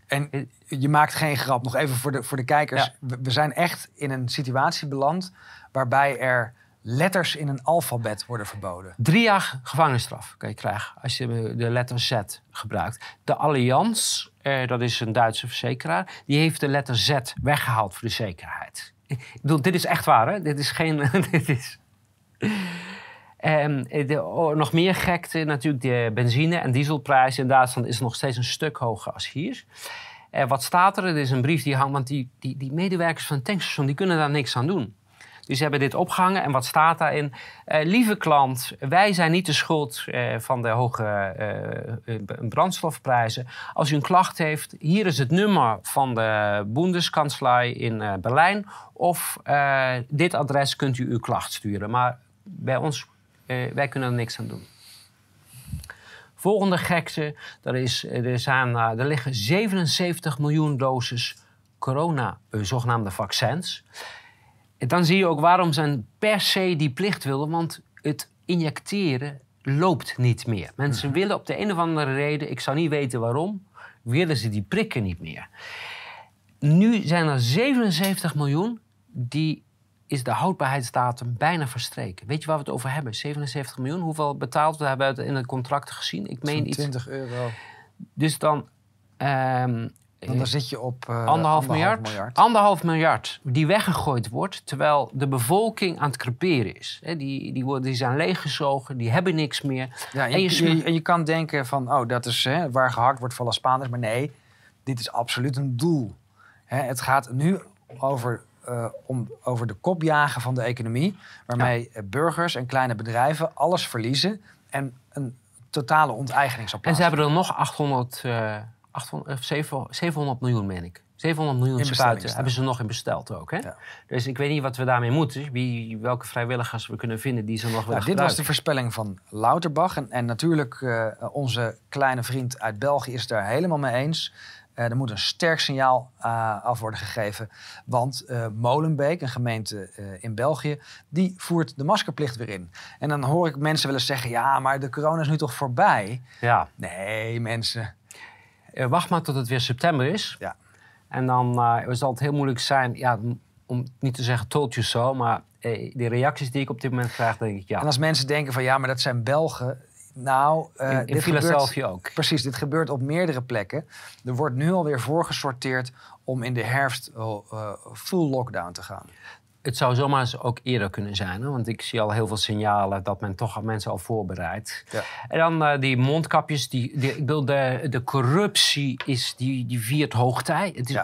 en je maakt geen grap, nog even voor de kijkers. Ja. We zijn echt in een situatie beland waarbij er... letters in een alfabet worden verboden. 3 jaar gevangenisstraf kan je krijgen als je de letter Z gebruikt. De Allianz, dat is een Duitse verzekeraar, die heeft de letter Z weggehaald voor de zekerheid. Ik bedoel, dit is echt waar, hè? Dit is geen... dit is... nog meer gekte, natuurlijk de benzine- en dieselprijs in Duitsland is nog steeds een stuk hoger als hier. Wat staat er? Er is een brief die hangt, want die medewerkers van het tankstation die kunnen daar niks aan doen. Dus ze hebben dit opgehangen en wat staat daarin? Lieve klant, wij zijn niet de schuld van de hoge brandstofprijzen. Als u een klacht heeft, hier is het nummer van de Bundeskanzlei in Berlijn. Of dit adres kunt u uw klacht sturen. Maar bij ons, wij kunnen er niks aan doen. Volgende gekte, er liggen 77 miljoen doses corona, zogenaamde vaccins... Dan zie je ook waarom ze per se die plicht wilden. Want het injecteren loopt niet meer. Mensen willen op de een of andere reden, ik zou niet weten waarom, willen ze die prikken niet meer. Nu zijn er 77 miljoen, die is de houdbaarheidsdatum bijna verstreken. Weet je waar we het over hebben? 77 miljoen, hoeveel betaald we hebben in het contract gezien? Ik meen iets. 20 euro. Dus dan... dan zit je op 1,5 miljard. 1,5 miljard die weggegooid wordt, terwijl de bevolking aan het creperen is. Die zijn leeggezogen, die hebben niks meer. Ja, en je kan denken van, oh, dat is waar gehakt wordt voor Spaanders. Maar nee, dit is absoluut een doel. Het gaat nu over over de kop jagen van de economie, waarmee burgers en kleine bedrijven alles verliezen en een totale onteigening zal plaatsvinden. En ze hebben er nog 700 miljoen, meen ik. 700 miljoen spuiten hebben ze nog in besteld ook. Hè? Ja. Dus ik weet niet wat we daarmee moeten. Welke vrijwilligers we kunnen vinden die ze nog willen gebruiken. Dit was de voorspelling van Lauterbach. En natuurlijk, onze kleine vriend uit België is het daar helemaal mee eens. Er moet een sterk signaal af worden gegeven. Want Molenbeek, een gemeente in België, die voert de maskerplicht weer in. En dan hoor ik mensen willen zeggen, ja, maar de corona is nu toch voorbij? Ja. Nee, mensen. Wacht maar tot het weer september is. Ja. En dan zal het heel moeilijk zijn, ja, om niet te zeggen told you so, maar de reacties die ik op dit moment krijg, denk ik ja. En als mensen denken van ja, maar dat zijn Belgen. Nou, in Philadelphia ook. Precies, dit gebeurt op meerdere plekken. Er wordt nu alweer voorgesorteerd om in de herfst full lockdown te gaan. Het zou zomaar eens ook eerder kunnen zijn. Hè? Want ik zie al heel veel signalen dat men toch mensen al voorbereidt. Ja. En dan die mondkapjes. De corruptie is, die viert hoogtij. Het is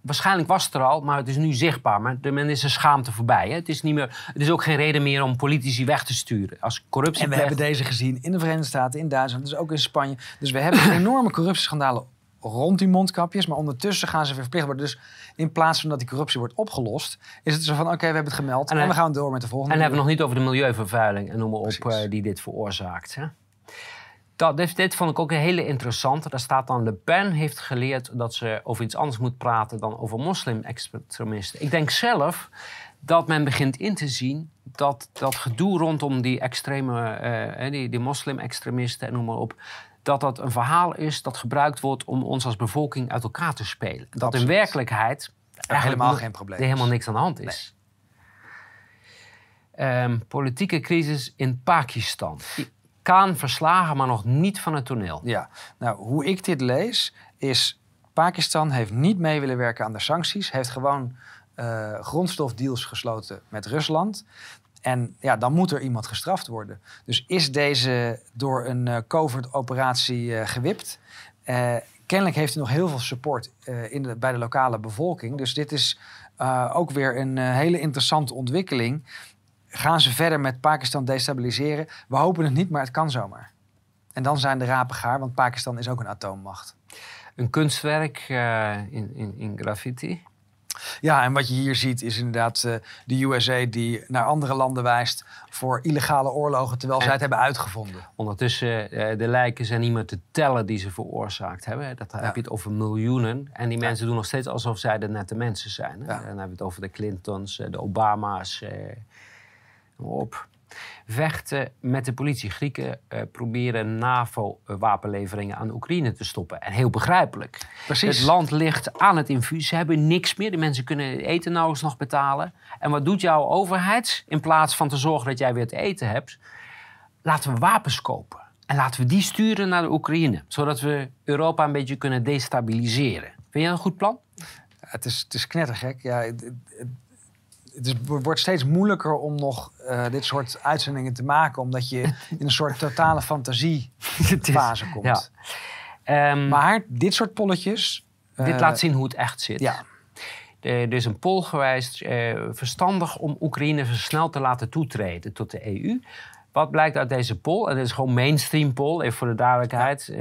waarschijnlijk was het er al, maar het is nu zichtbaar. Maar men is er schaamte voorbij. Hè? Het is ook geen reden meer om politici weg te sturen. En we hebben deze gezien in de Verenigde Staten, in Duitsland, dus ook in Spanje. Dus we hebben enorme corruptieschandalen rond die mondkapjes, maar ondertussen gaan ze weer verplicht worden. Dus in plaats van dat die corruptie wordt opgelost, is het zo van, oké, we hebben het gemeld en we gaan door met de volgende. En dan hebben we nog niet over de milieuvervuiling en noem maar op die dit veroorzaakt. Hè? Dit vond ik ook een hele interessante. Daar staat dan, Le Pen heeft geleerd dat ze over iets anders moet praten dan over moslim-extremisten. Ik denk zelf dat men begint in te zien dat gedoe rondom die extreme, die moslim-extremisten en noem maar op, dat een verhaal is dat gebruikt wordt om ons als bevolking uit elkaar te spelen. Dat in werkelijkheid helemaal geen probleem is. Er helemaal niks aan de hand is. Nee. Politieke crisis in Pakistan. Kaan verslagen, maar nog niet van het toneel. Ja, nou, hoe ik dit lees is, Pakistan heeft niet mee willen werken aan de sancties. Heeft gewoon grondstofdeals gesloten met Rusland. En ja, dan moet er iemand gestraft worden. Dus is deze door een covert operatie gewipt? Kennelijk heeft hij nog heel veel support bij de lokale bevolking. Dus dit is ook weer een hele interessante ontwikkeling. Gaan ze verder met Pakistan destabiliseren? We hopen het niet, maar het kan zomaar. En dan zijn de rapen gaar, want Pakistan is ook een atoommacht. Een kunstwerk in graffiti. Ja, en wat je hier ziet is inderdaad de USA die naar andere landen wijst voor illegale oorlogen, terwijl zij het hebben uitgevonden. Ondertussen, de lijken zijn niet meer te tellen die ze veroorzaakt hebben. Dat heb je het over miljoenen. En die mensen doen nog steeds alsof zij de nette mensen zijn. Hè? Ja. Dan hebben we het over de Clintons, de Obama's. Vechten met de politie. Grieken proberen NAVO-wapenleveringen aan Oekraïne te stoppen. En heel begrijpelijk. Precies. Het land ligt aan het infuus. Ze hebben niks meer. De mensen kunnen eten nauwelijks nog betalen. En wat doet jouw overheid? In plaats van te zorgen dat jij weer te eten hebt, laten we wapens kopen. En laten we die sturen naar de Oekraïne. Zodat we Europa een beetje kunnen destabiliseren. Vind je dat een goed plan? Het is knettergek. Ja, het wordt steeds moeilijker om nog dit soort uitzendingen te maken, omdat je in een soort totale fantasiefase komt. Ja. Maar dit soort polletjes, dit laat zien hoe het echt zit. Ja. Er is een poll geweest, verstandig om Oekraïne versneld te laten toetreden tot de EU. Wat blijkt uit deze poll? En dit is gewoon mainstream poll, even voor de duidelijkheid.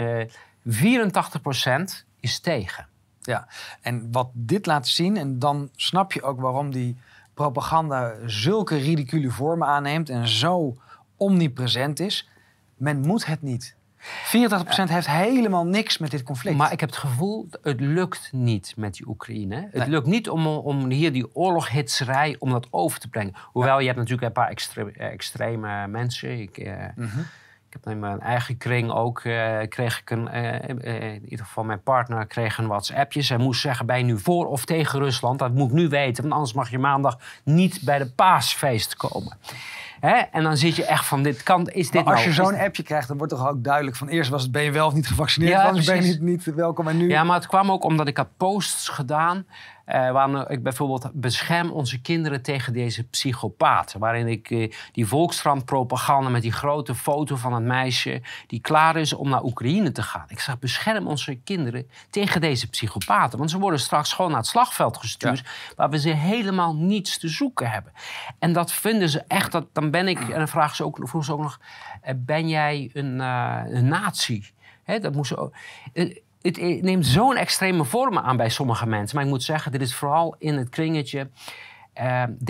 84% is tegen. Ja, en wat dit laat zien, en dan snap je ook waarom die propaganda zulke ridicule vormen aanneemt en zo omnipresent is. Men moet het niet. 84% heeft helemaal niks met dit conflict. Maar ik heb het gevoel, het lukt niet met die Oekraïne. Nee. Het lukt niet om hier die oorloghitserij, om dat over te brengen. Hoewel, je hebt natuurlijk een paar extreme mensen. Ik heb in mijn eigen kring ook, kreeg ik in ieder geval mijn partner kreeg een WhatsAppje. Zij moest zeggen, ben je nu voor of tegen Rusland? Dat moet ik nu weten, want anders mag je maandag niet bij de paasfeest komen. Hè? En dan zit je echt van, als je zo'n appje krijgt, dan wordt toch ook duidelijk van, eerst was het, ben je wel of niet gevaccineerd? Ja, anders ben je niet welkom en nu. Ja, maar het kwam ook omdat ik had posts gedaan. Waarin ik bijvoorbeeld bescherm onze kinderen tegen deze psychopaten. Waarin ik die Volkskrant-propaganda met die grote foto van het meisje die klaar is om naar Oekraïne te gaan. Ik zeg, bescherm onze kinderen tegen deze psychopaten. Want ze worden straks gewoon naar het slagveld gestuurd, ja, waar we ze helemaal niets te zoeken hebben. En dat vinden ze echt, dat, dan ben ik, en dan vragen ze ook, vroegen ze ook nog, ben jij een nazi? Hè, dat moest ook... Het neemt zo'n extreme vormen aan bij sommige mensen. Maar ik moet zeggen, dit is vooral in het kringetje,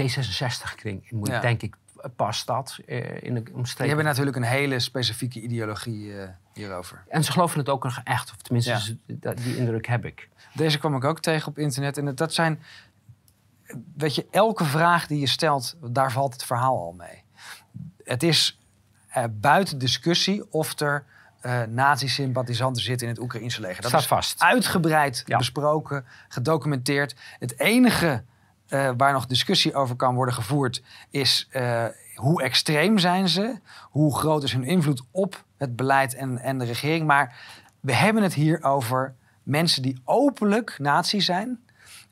D66-kring, ja, denk ik, past dat in de omstreken. Die hebben natuurlijk een hele specifieke ideologie hierover. En ze geloven het ook nog echt, of tenminste, ja, die indruk heb ik. Deze kwam ik ook tegen op internet. En dat zijn, weet je, elke vraag die je stelt, daar valt het verhaal al mee. Het is buiten discussie of er... nazi-sympathisanten zitten in het Oekraïnse leger. Dat staat is vast. Uitgebreid, ja, besproken, gedocumenteerd. Het enige waar nog discussie over kan worden gevoerd is hoe extreem zijn ze? Hoe groot is hun invloed op het beleid en de regering? Maar we hebben het hier over mensen die openlijk nazi zijn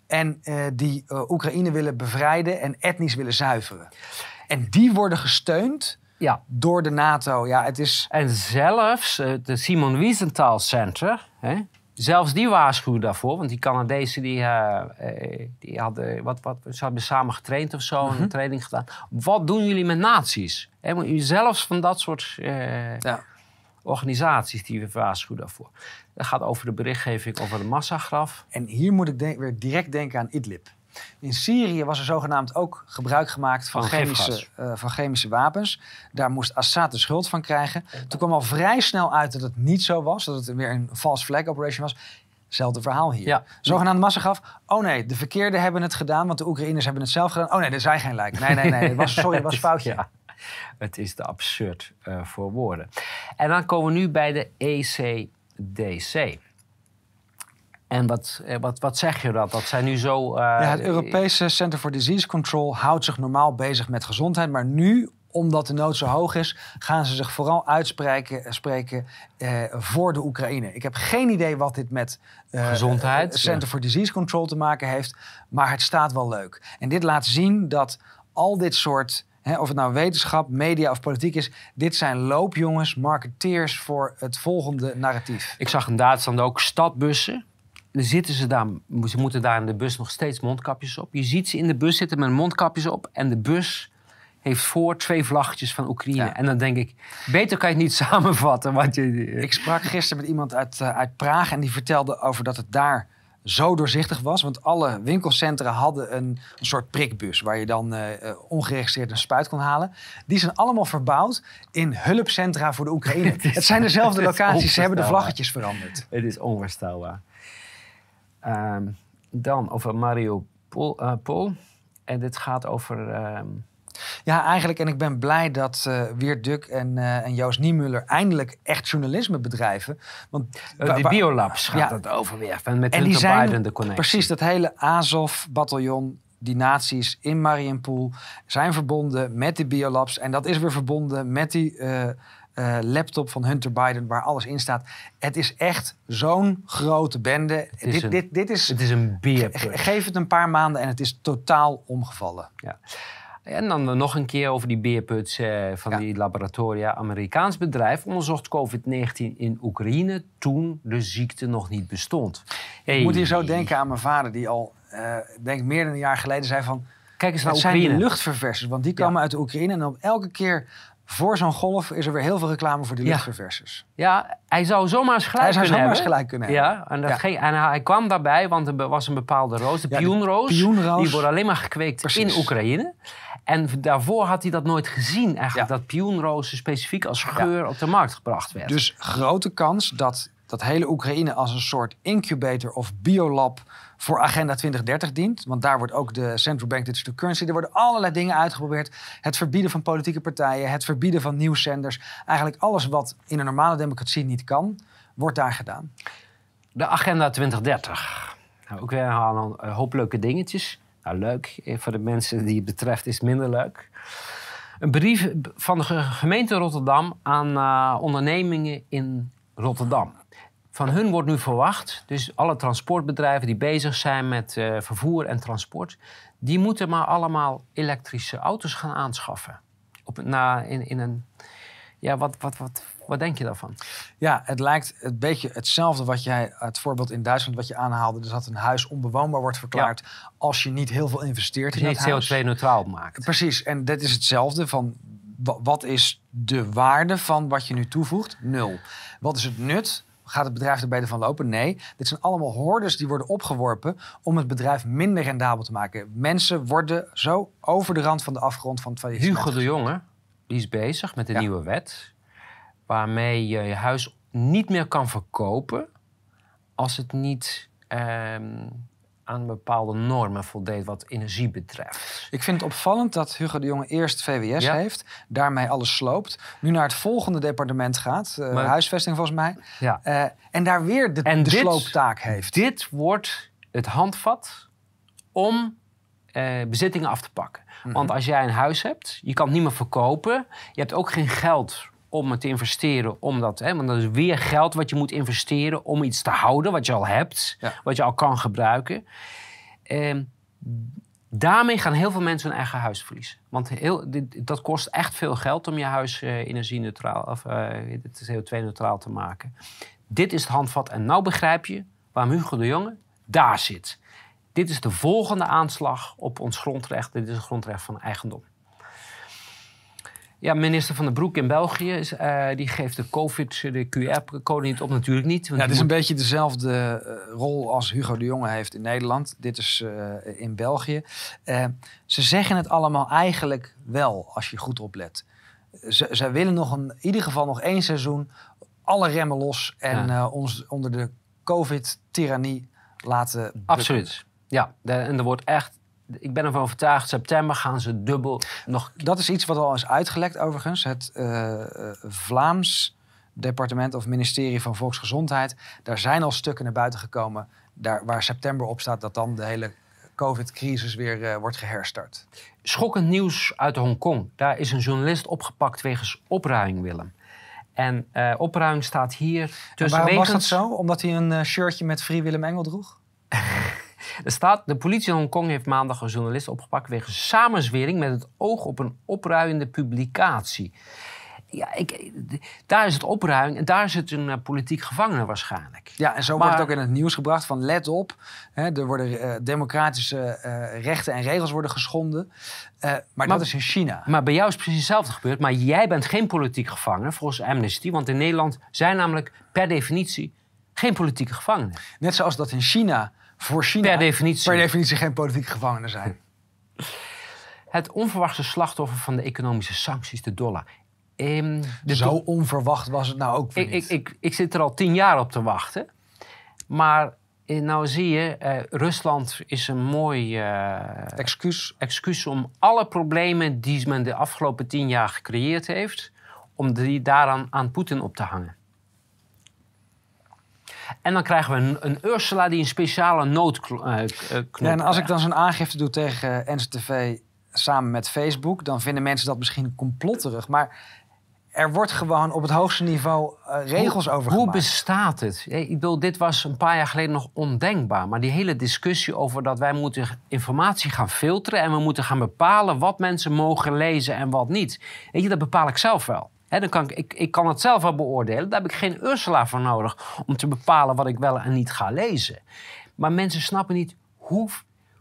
en die Oekraïne willen bevrijden en etnisch willen zuiveren. En die worden gesteund... Ja. Door de NATO, ja, het is... En zelfs het Simon Wiesenthal Center, hè, zelfs die waarschuwde daarvoor. Want die Canadezen, die hadden, ze hadden samen getraind of zo, een training gedaan. Wat doen jullie met nazi's? Hè, zelfs van dat soort organisaties die we waarschuwden daarvoor. Dat gaat over de berichtgeving over de massagraf. En hier moet ik weer direct denken aan Idlib. In Syrië was er zogenaamd ook gebruik gemaakt van chemische wapens. Daar moest Assad de schuld van krijgen. Toen kwam al vrij snel uit dat het niet zo was. Dat het weer een false flag operation was. Hetzelfde verhaal hier. Ja. Zogenaamde massagraf. Oh nee, de verkeerden hebben het gedaan, want de Oekraïners hebben het zelf gedaan. Oh nee, er zijn geen lijken. Nee. Het was foutje. Ja. Het is te absurd voor woorden. En dan komen we nu bij de ECDC. En wat zeg je dat? Dat zijn nu zo... het Europese Center for Disease Control houdt zich normaal bezig met gezondheid. Maar nu, omdat de nood zo hoog is, gaan ze zich vooral uitspreken voor de Oekraïne. Ik heb geen idee wat dit met gezondheid, Center for Disease Control te maken heeft. Maar het staat wel leuk. En dit laat zien dat al dit soort... of het nou wetenschap, media of politiek is... dit zijn loopjongens, marketeers voor het volgende narratief. Ik zag in Duitsland ook stadbussen... Dan zitten ze daar, ze moeten daar in de bus nog steeds mondkapjes op. Je ziet ze in de bus zitten met mondkapjes op. En de bus heeft voor 2 vlaggetjes van Oekraïne. Ja. En dan denk ik, beter kan je het niet samenvatten. Want ik sprak gisteren met iemand uit Praag. En die vertelde over dat het daar zo doorzichtig was. Want alle winkelcentra hadden een soort prikbus. Waar je dan ongeregistreerd een spuit kon halen. Die zijn allemaal verbouwd in hulpcentra voor de Oekraïne. Het zijn dezelfde locaties. Ze hebben de vlaggetjes veranderd. Het is onvoorstelbaar. Dan over Mariupol. En dit gaat over... Ja, eigenlijk. En ik ben blij dat Wiert Duk en Joost Niemuller eindelijk echt journalisme bedrijven. Want de biolabs gaat het over weer. Met en die zijn Biden de connectie. Precies, dat hele Azov-bataljon, die nazi's in Mariupol, zijn verbonden met de biolabs. En dat is weer verbonden met die... laptop van Hunter Biden, waar alles in staat. Het is echt zo'n grote bende. Het is een beerput. Geef het een paar maanden en het is totaal omgevallen. Ja. En dan nog een keer over die beerput van die laboratoria. Amerikaans bedrijf onderzocht COVID-19 in Oekraïne toen de ziekte nog niet bestond. Hey. Ik moet hier zo denken aan mijn vader, die al denk meer dan een jaar geleden zei van... Kijk eens naar Oekraïne. Het zijn de luchtverversers, want die komen uit de Oekraïne en op elke keer... Voor zo'n golf is er weer heel veel reclame voor die luchtverversers. Ja, hij zou zomaar eens gelijk kunnen hebben. Ja, en, en hij kwam daarbij, want er was een bepaalde roos, de pioenroos. Die wordt alleen maar gekweekt in Oekraïne. En daarvoor had hij dat nooit gezien, eigenlijk. Dat pioenrozen specifiek als geur op de markt gebracht werd. Dus grote kans dat hele Oekraïne als een soort incubator of biolab voor Agenda 2030 dient. Want daar wordt ook de Central Bank Digital Currency... er worden allerlei dingen uitgeprobeerd. Het verbieden van politieke partijen, het verbieden van nieuwszenders. Eigenlijk alles wat in een normale democratie niet kan, wordt daar gedaan. De Agenda 2030. Nou, ook weer een hoop leuke dingetjes. Nou, leuk, voor de mensen die het betreft is minder leuk. Een brief van de gemeente Rotterdam aan ondernemingen in Rotterdam. Van hun wordt nu verwacht, dus alle transportbedrijven die bezig zijn met vervoer en transport, die moeten maar allemaal elektrische auto's gaan aanschaffen. Wat denk je daarvan? Ja, het lijkt een beetje hetzelfde wat jij, het voorbeeld in Duitsland wat je aanhaalde. Dus dat een huis onbewoonbaar wordt verklaard als je niet heel veel investeert in het huis. CO2-neutraal maakt. Precies, en dat is hetzelfde van wat is de waarde van wat je nu toevoegt? Nul. Wat is het nut? Gaat het bedrijf er beter van lopen? Nee. Dit zijn allemaal hordes die worden opgeworpen om het bedrijf minder rendabel te maken. Mensen worden zo over de rand van de afgrond van het faillissement. Hugo de Jonge die is bezig met een nieuwe wet waarmee je je huis niet meer kan verkopen als het niet aan bepaalde normen voldeed wat energie betreft. Ik vind het opvallend dat Hugo de Jonge eerst VWS heeft, daarmee alles sloopt, nu naar het volgende departement gaat, huisvesting volgens mij, en daar weer de slooptaak heeft. Dit wordt het handvat om bezittingen af te pakken. Mm-hmm. Want als jij een huis hebt, je kan het niet meer verkopen, je hebt ook geen geld om het te investeren, want dat is weer geld wat je moet investeren om iets te houden wat je al hebt, wat je al kan gebruiken. Daarmee gaan heel veel mensen hun eigen huis verliezen. Want dat kost echt veel geld om je huis energie-neutraal of CO2-neutraal te maken. Dit is het handvat en nou begrijp je waarom Hugo de Jonge daar zit. Dit is de volgende aanslag op ons grondrecht. Dit is het grondrecht van eigendom. Ja, minister Van den Broek in België, die geeft de COVID, de QR-code niet op, natuurlijk niet. Ja, het is een beetje dezelfde rol als Hugo de Jonge heeft in Nederland. Dit is in België. Ze zeggen het allemaal eigenlijk wel, als je goed oplet. Zij willen in ieder geval nog 1 seizoen alle remmen los en ons onder de COVID-tyrannie laten drukken. Absoluut, ja. En er wordt echt... Ik ben ervan overtuigd, september gaan ze dubbel nog... Dat is iets wat al is uitgelekt overigens. Het Vlaams departement of ministerie van Volksgezondheid... daar zijn al stukken naar buiten gekomen waar september op staat... dat dan de hele COVID-crisis weer wordt geherstart. Schokkend nieuws uit Hongkong. Daar is een journalist opgepakt wegens opruiing, Willem. En opruiing staat hier... Waarom was dat zo? Omdat hij een shirtje met Free Willem Engel droeg? De politie in Hongkong heeft maandag een journalist opgepakt wegens samenzwering met het oog op een opruiende publicatie. Ja, daar is het opruiming en daar zit een politiek gevangene waarschijnlijk. Ja, en zo wordt het ook in het nieuws gebracht van let op. Hè, er worden democratische rechten en regels worden geschonden. Maar dat is in China. Maar bij jou is precies hetzelfde gebeurd. Maar jij bent geen politiek gevangene volgens Amnesty. Want in Nederland zijn namelijk per definitie geen politieke gevangenen. Net zoals dat in China... Voor China per definitie geen politieke gevangenen zijn. Het onverwachte slachtoffer van de economische sancties, de dollar. Zo onverwacht was het nou ook niet. Ik zit er al 10 jaar op te wachten. Maar nou zie je, Rusland is een mooi excuus om alle problemen die men de afgelopen 10 jaar gecreëerd heeft, om die daaraan aan Poetin op te hangen. En dan krijgen we een Ursula die een speciale noodknop. Ja, en als ik dan zo'n aangifte doe tegen NCTV samen met Facebook... dan vinden mensen dat misschien complotterig. Maar er wordt gewoon op het hoogste niveau regels over gemaakt. Hoe bestaat het? Ik bedoel, dit was een paar jaar geleden nog ondenkbaar. Maar die hele discussie over dat wij moeten informatie gaan filteren... en we moeten gaan bepalen wat mensen mogen lezen en wat niet. Weet je, dat bepaal ik zelf wel. He, dan kan ik kan het zelf wel beoordelen. Daar heb ik geen Ursula voor nodig om te bepalen wat ik wel en niet ga lezen. Maar mensen snappen niet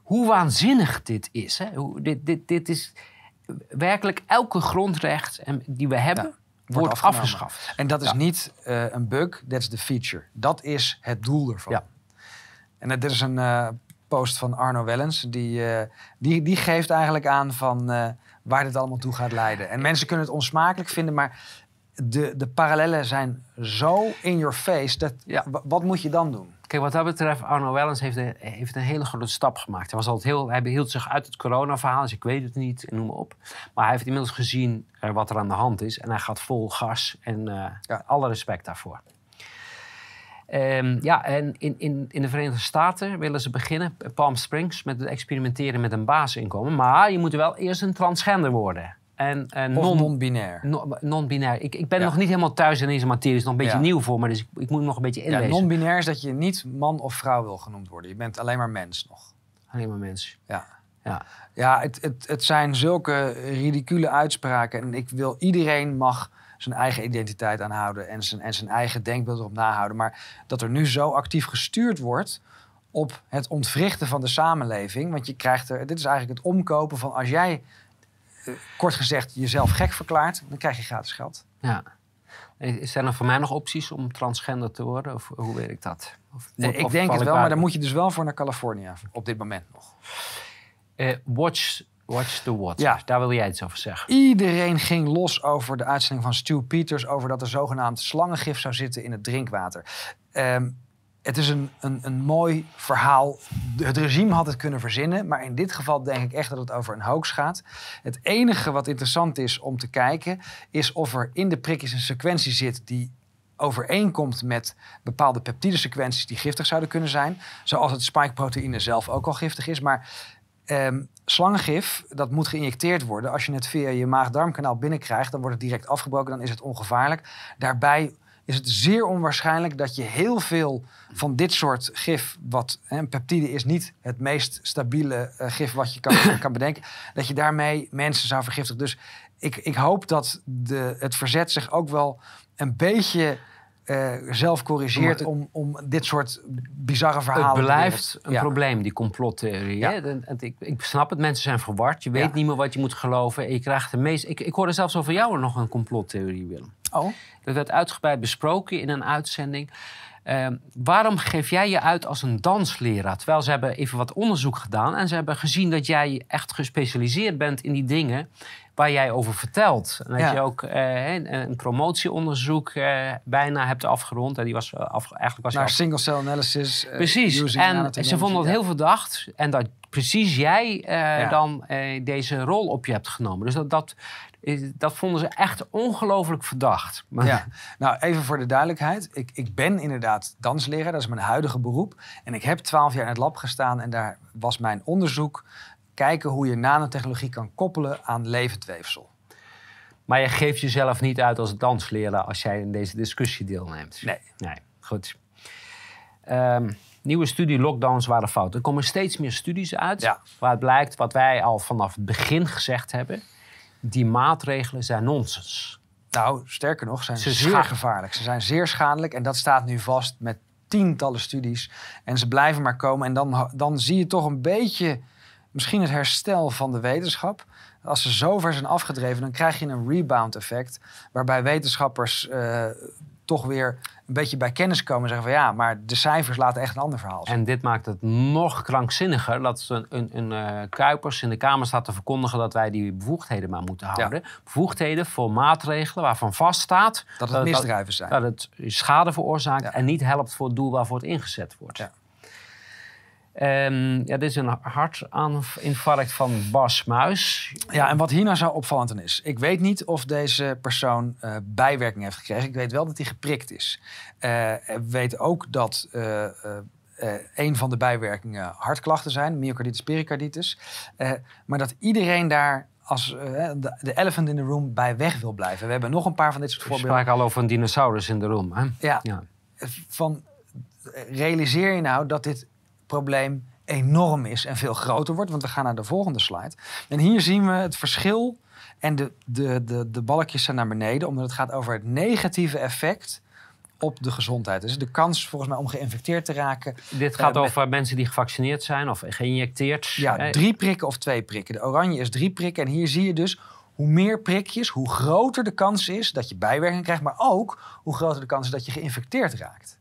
hoe waanzinnig dit is. Hè? Dit is werkelijk elke grondrecht die we hebben, wordt afgeschaft. En dat is niet een bug, dat is de feature. Dat is het doel ervan. Ja. En dit is een post van Arno Wellens. Die geeft eigenlijk aan van... waar dit allemaal toe gaat leiden. En mensen kunnen het onsmakelijk vinden, maar de parallellen zijn zo in your face. Wat moet je dan doen? Kijk, wat dat betreft, Arno Wellens heeft een hele grote stap gemaakt. Hij was altijd hij behield zich uit het coronaverhaal, dus ik weet het niet, noem maar op. Maar hij heeft inmiddels gezien wat er aan de hand is en hij gaat vol gas en alle respect daarvoor. En in de Verenigde Staten willen ze beginnen, Palm Springs, met het experimenteren met een basisinkomen. Maar je moet wel eerst een transgender worden. En non-binair. Non-binair. Ik ben nog niet helemaal thuis in deze materie. Het is nog een beetje nieuw voor me, dus ik moet nog een beetje inlezen. Ja, non-binair is dat je niet man of vrouw wil genoemd worden. Je bent alleen maar mens nog. Alleen maar mens. Ja. Ja, ja, het zijn zulke ridicule uitspraken. En iedereen mag zijn eigen identiteit aanhouden en zijn eigen denkbeeld erop nahouden. Maar dat er nu zo actief gestuurd wordt op het ontwrichten van de samenleving. Want je krijgt dit is eigenlijk het omkopen van als jij, kort gezegd, jezelf gek verklaart, dan krijg je gratis geld. Ja. Zijn er voor mij nog opties om transgender te worden? Of hoe weet ik dat? Ik denk het wel, maar daar moet je dus wel voor naar Californië op dit moment nog. Watch the Watch. Ja. Daar wil jij iets over zeggen. Iedereen ging los over de uitzending van Stu Peters, over dat er zogenaamd slangengif zou zitten in het drinkwater. Het is een mooi verhaal. Het regime had het kunnen verzinnen, maar in dit geval denk ik echt dat het over een hoax gaat. Het enige wat interessant is om te kijken, is of er in de prikjes een sequentie zit die overeenkomt met bepaalde peptidesequenties die giftig zouden kunnen zijn. Zoals het spikeproteïne zelf ook al giftig is, maar slangengif, dat moet geïnjecteerd worden. Als je het via je maag-darmkanaal binnenkrijgt, dan wordt het direct afgebroken, dan is het ongevaarlijk. Daarbij is het zeer onwaarschijnlijk dat je heel veel van dit soort gif, wat een peptide is niet het meest stabiele gif wat je kan bedenken, dat je daarmee mensen zou vergiftigen. Dus ik hoop dat het verzet zich ook wel een beetje zelf corrigeert om dit soort bizarre verhalen. Het blijft een probleem, die complottheorie. Ja. Ik snap het, mensen zijn verward. Je weet niet meer wat je moet geloven. Je krijgt de meest. Ik hoorde zelfs over jou nog een complottheorie, Willem. Oh. Dat werd uitgebreid besproken in een uitzending. Waarom geef jij je uit als een dansleraar? Terwijl ze hebben even wat onderzoek gedaan en ze hebben gezien dat jij echt gespecialiseerd bent in die dingen waar jij over vertelt. En dat je ook een promotieonderzoek bijna hebt afgerond. Die was eigenlijk was naar single cell analysis. Precies. En ze vonden dat heel verdacht. En dat precies jij dan deze rol op je hebt genomen. Dus dat vonden ze echt ongelooflijk verdacht. Maar ja. Nou, even voor de duidelijkheid. Ik ben inderdaad dansleraar. Dat is mijn huidige beroep. En ik heb 12 jaar in het lab gestaan. En daar was mijn onderzoek. Kijken hoe je nanotechnologie kan koppelen aan levend weefsel. Maar je geeft jezelf niet uit als dansleraar als jij in deze discussie deelneemt. Nee. Goed. Nieuwe studie lockdowns waren fout. Er komen steeds meer studies uit waaruit blijkt wat wij al vanaf het begin gezegd hebben. Die maatregelen zijn nonsens. Nou, sterker nog, ze zijn zeer gevaarlijk. Ze zijn zeer schadelijk en dat staat nu vast met tientallen studies. En ze blijven maar komen en dan zie je toch een beetje misschien het herstel van de wetenschap. Als ze zover zijn afgedreven, dan krijg je een rebound effect, waarbij wetenschappers toch weer een beetje bij kennis komen en zeggen van ja, maar de cijfers laten echt een ander verhaal zien. En dit maakt het nog krankzinniger dat Kuipers in de Kamer staat te verkondigen dat wij die bevoegdheden maar moeten houden. Ja. Bevoegdheden voor maatregelen waarvan vaststaat dat het misdrijven zijn. Dat het schade veroorzaakt en niet helpt voor het doel waarvoor het ingezet wordt. Ja. Dit is een hartinfarct van Bas Muis. Ja, en wat hier nou zo opvallend aan is. Ik weet niet of deze persoon bijwerking heeft gekregen. Ik weet wel dat hij geprikt is. Ik weet ook dat een van de bijwerkingen hartklachten zijn. Myocarditis, pericarditis. Maar dat iedereen daar als de elephant in the room bij weg wil blijven. We hebben nog een paar van dit soort voorbeelden. We spraken al over een dinosaurus in de room. Hè? Ja. Van, realiseer je nou dat dit probleem enorm is en veel groter wordt. Want we gaan naar de volgende slide. En hier zien we het verschil. En de balkjes zijn naar beneden. Omdat het gaat over het negatieve effect op de gezondheid. Dus de kans volgens mij om geïnfecteerd te raken. Dit gaat over mensen die gevaccineerd zijn of geïnjecteerd. Ja, 3 prikken of 2 prikken. De oranje is 3 prikken. En hier zie je dus hoe meer prikjes, hoe groter de kans is dat je bijwerking krijgt. Maar ook hoe groter de kans is dat je geïnfecteerd raakt.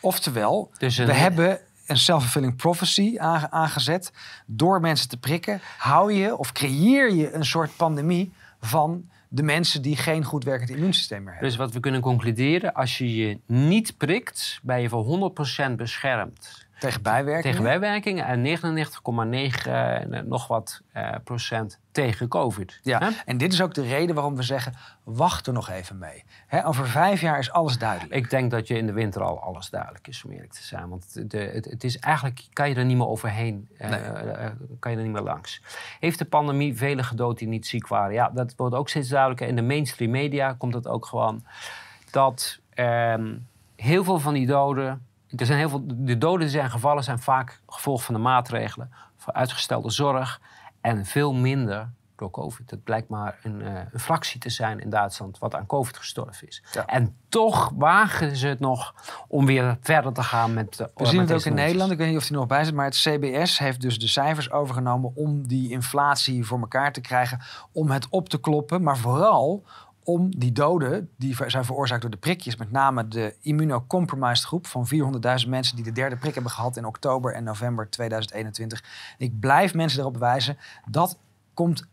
Oftewel, dus we hebben een self-fulfilling prophecy aangezet. Door mensen te prikken hou je of creëer je een soort pandemie van de mensen die geen goed werkend immuunsysteem meer hebben. Dus wat we kunnen concluderen, als je je niet prikt, ben je voor 100% beschermd. Tegen bijwerkingen? Tegen bijwerkingen en 99,9 nog wat procent tegen COVID. Ja, en dit is ook de reden waarom we zeggen, wacht er nog even mee. Hè, over 5 jaar is alles duidelijk. Ik denk dat je in de winter al alles duidelijk is, om eerlijk te zijn. Want het is eigenlijk, kan je er niet meer overheen, kan je er niet meer langs. Heeft de pandemie velen gedood die niet ziek waren? Ja, dat wordt ook steeds duidelijker. In de mainstream media komt dat ook gewoon. Dat heel veel van die doden... De doden die zijn gevallen zijn vaak gevolg van de maatregelen, van uitgestelde zorg en veel minder door COVID. Dat blijkt maar een fractie te zijn in Duitsland wat aan COVID gestorven is. Ja. En toch wagen ze het nog om weer verder te gaan met de... We zien het ook in Nederland, ik weet niet of die nog bij zit, maar het CBS heeft dus de cijfers overgenomen om die inflatie voor elkaar te krijgen, om het op te kloppen, maar vooral om die doden, die zijn veroorzaakt door de prikjes, met name de immunocompromised groep van 400.000 mensen die de derde prik hebben gehad in oktober en november 2021. Ik blijf mensen erop wijzen, dat komt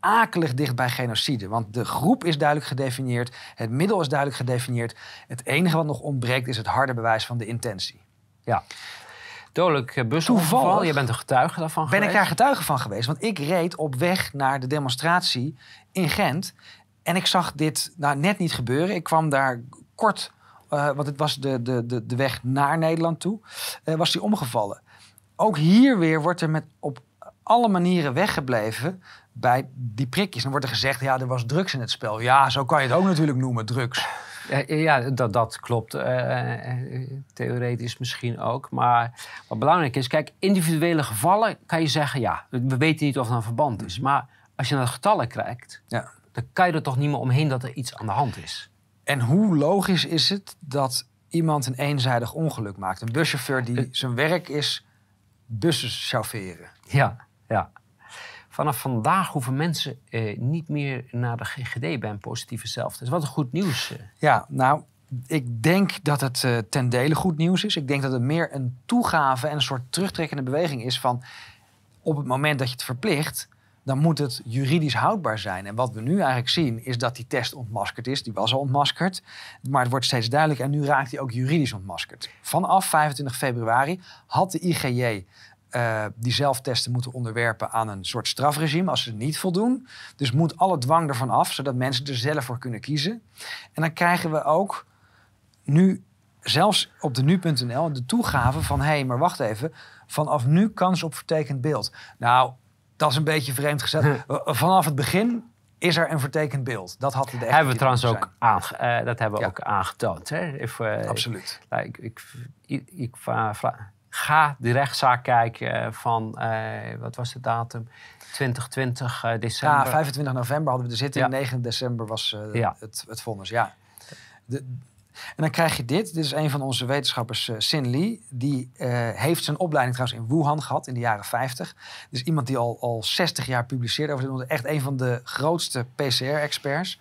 akelig dicht bij genocide. Want de groep is duidelijk gedefinieerd, het middel is duidelijk gedefinieerd. Het enige wat nog ontbreekt is het harde bewijs van de intentie. Ja. Dodelijk busoverval, je bent een getuige daarvan geweest. Ben ik daar getuige van geweest, want ik reed op weg naar de demonstratie in Gent. En ik zag dit nou net niet gebeuren. Ik kwam daar kort, want het was de weg naar Nederland toe, was die omgevallen. Ook hier weer wordt er op alle manieren weggebleven bij die prikjes. Dan wordt er gezegd, ja, er was drugs in het spel. Ja, zo kan je het ook natuurlijk noemen, drugs. Ja, dat klopt. Theoretisch misschien ook. Maar wat belangrijk is, kijk, individuele gevallen kan je zeggen, ja, we weten niet of er een verband is. Maar als je naar de getallen kijkt... Ja. Dan kan je er toch niet meer omheen dat er iets aan de hand is. En hoe logisch is het dat iemand een eenzijdig ongeluk maakt? Een buschauffeur die zijn werk is bussen chaufferen. Ja, ja. Vanaf vandaag hoeven mensen niet meer naar de GGD bij een positieve zelftest. Wat een goed nieuws. Ja, nou, ik denk dat het ten dele goed nieuws is. Ik denk dat het meer een toegave en een soort terugtrekkende beweging is van... op het moment dat je het verplicht... dan moet het juridisch houdbaar zijn. En wat we nu eigenlijk zien is dat die test ontmaskerd is. Die was al ontmaskerd, maar het wordt steeds duidelijk... en nu raakt hij ook juridisch ontmaskerd. Vanaf 25 februari had de IGJ die zelftesten moeten onderwerpen... aan een soort strafregime als ze het niet voldoen. Dus moet alle dwang ervan af, zodat mensen er zelf voor kunnen kiezen. En dan krijgen we ook nu... zelfs op de nu.nl de toegave van... hé, maar wacht even, vanaf nu kans op vertekend beeld. Nou... dat is een beetje vreemd gezet. Vanaf het begin is er een vertekend beeld. Dat hadden de hebben we trouwens ook, ook aangetoond. Hè? Absoluut. Ga de rechtszaak kijken van, wat was de datum? 2020 december. Ja, 25 november hadden we er zitten. Ja. 9 december was het vonnis. Ja. En dan krijg je dit. Dit is een van onze wetenschappers, Sin Lee. Die heeft zijn opleiding trouwens in Wuhan gehad in de jaren 50. Dus iemand die al 60 jaar publiceert over dit onderwerp. Echt een van de grootste PCR-experts.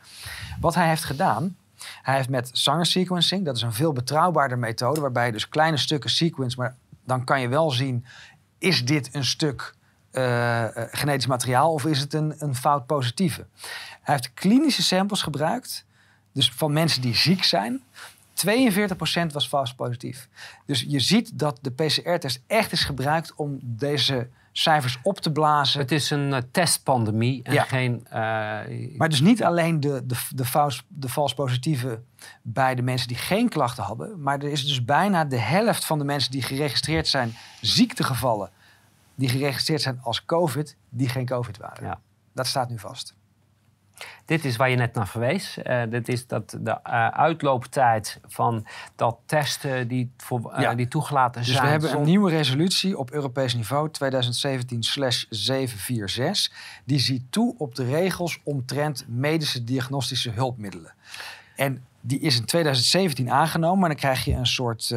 Wat hij heeft gedaan... Hij heeft met sanger sequencing... dat is een veel betrouwbaarder methode... waarbij je dus kleine stukken sequence... maar dan kan je wel zien... is dit een stuk genetisch materiaal... of is het een fout positieve? Hij heeft klinische samples gebruikt... Dus van mensen die ziek zijn, 42% was vals positief. Dus je ziet dat de PCR-test echt is gebruikt om deze cijfers op te blazen. Het is een testpandemie en geen... Maar dus niet alleen de vals positieve bij de mensen die geen klachten hadden... maar er is dus bijna de helft van de mensen die geregistreerd zijn... ziektegevallen die geregistreerd zijn als COVID, die geen COVID waren. Ja. Dat staat nu vast. Dit is waar je net naar verwees. Dit is de uitlooptijd van dat testen die toegelaten zijn. Dus we hebben een nieuwe resolutie op Europees niveau 2017/746. Die ziet toe op de regels omtrent medische diagnostische hulpmiddelen. En die is in 2017 aangenomen, maar dan krijg je een soort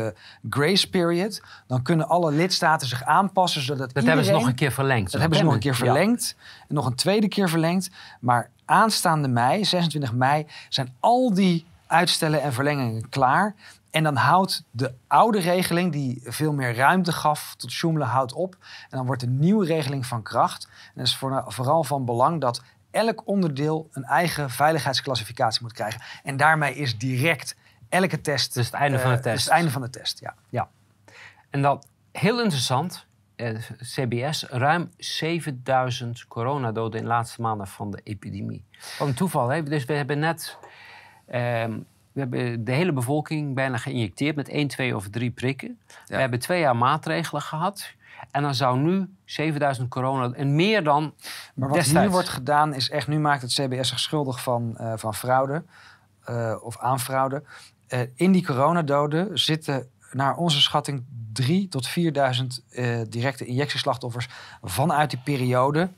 grace period. Dan kunnen alle lidstaten zich aanpassen, zodat dat iedereen... Dat hebben ze nog een keer verlengd. Dat hebben ze nog een keer verlengd. Ja. En nog een tweede keer verlengd. Maar aanstaande mei, 26 mei, zijn al die uitstellen en verlengingen klaar. En dan houdt de oude regeling, die veel meer ruimte gaf tot sjoemelen, houdt op. En dan wordt de nieuwe regeling van kracht. En dat is vooral van belang dat... elk onderdeel een eigen veiligheidsclassificatie moet krijgen. En daarmee is direct elke test... Dus het einde van de test. Dus het einde van de test, ja. En dan Heel interessant, CBS, ruim 7000 coronadoden in de laatste maanden van de epidemie. Wat een toeval, hè? Dus we hebben net de hele bevolking bijna geïnjecteerd met 1, 2 of 3 prikken. Ja. We hebben 2 jaar maatregelen gehad. En dan zou nu 7000 corona en meer dan. Maar wat destijds nu wordt gedaan is echt, nu maakt het CBS zich schuldig van fraude of aanfraude. In die coronadoden zitten naar onze schatting 3.000 tot 4.000 directe injectieslachtoffers vanuit die periode.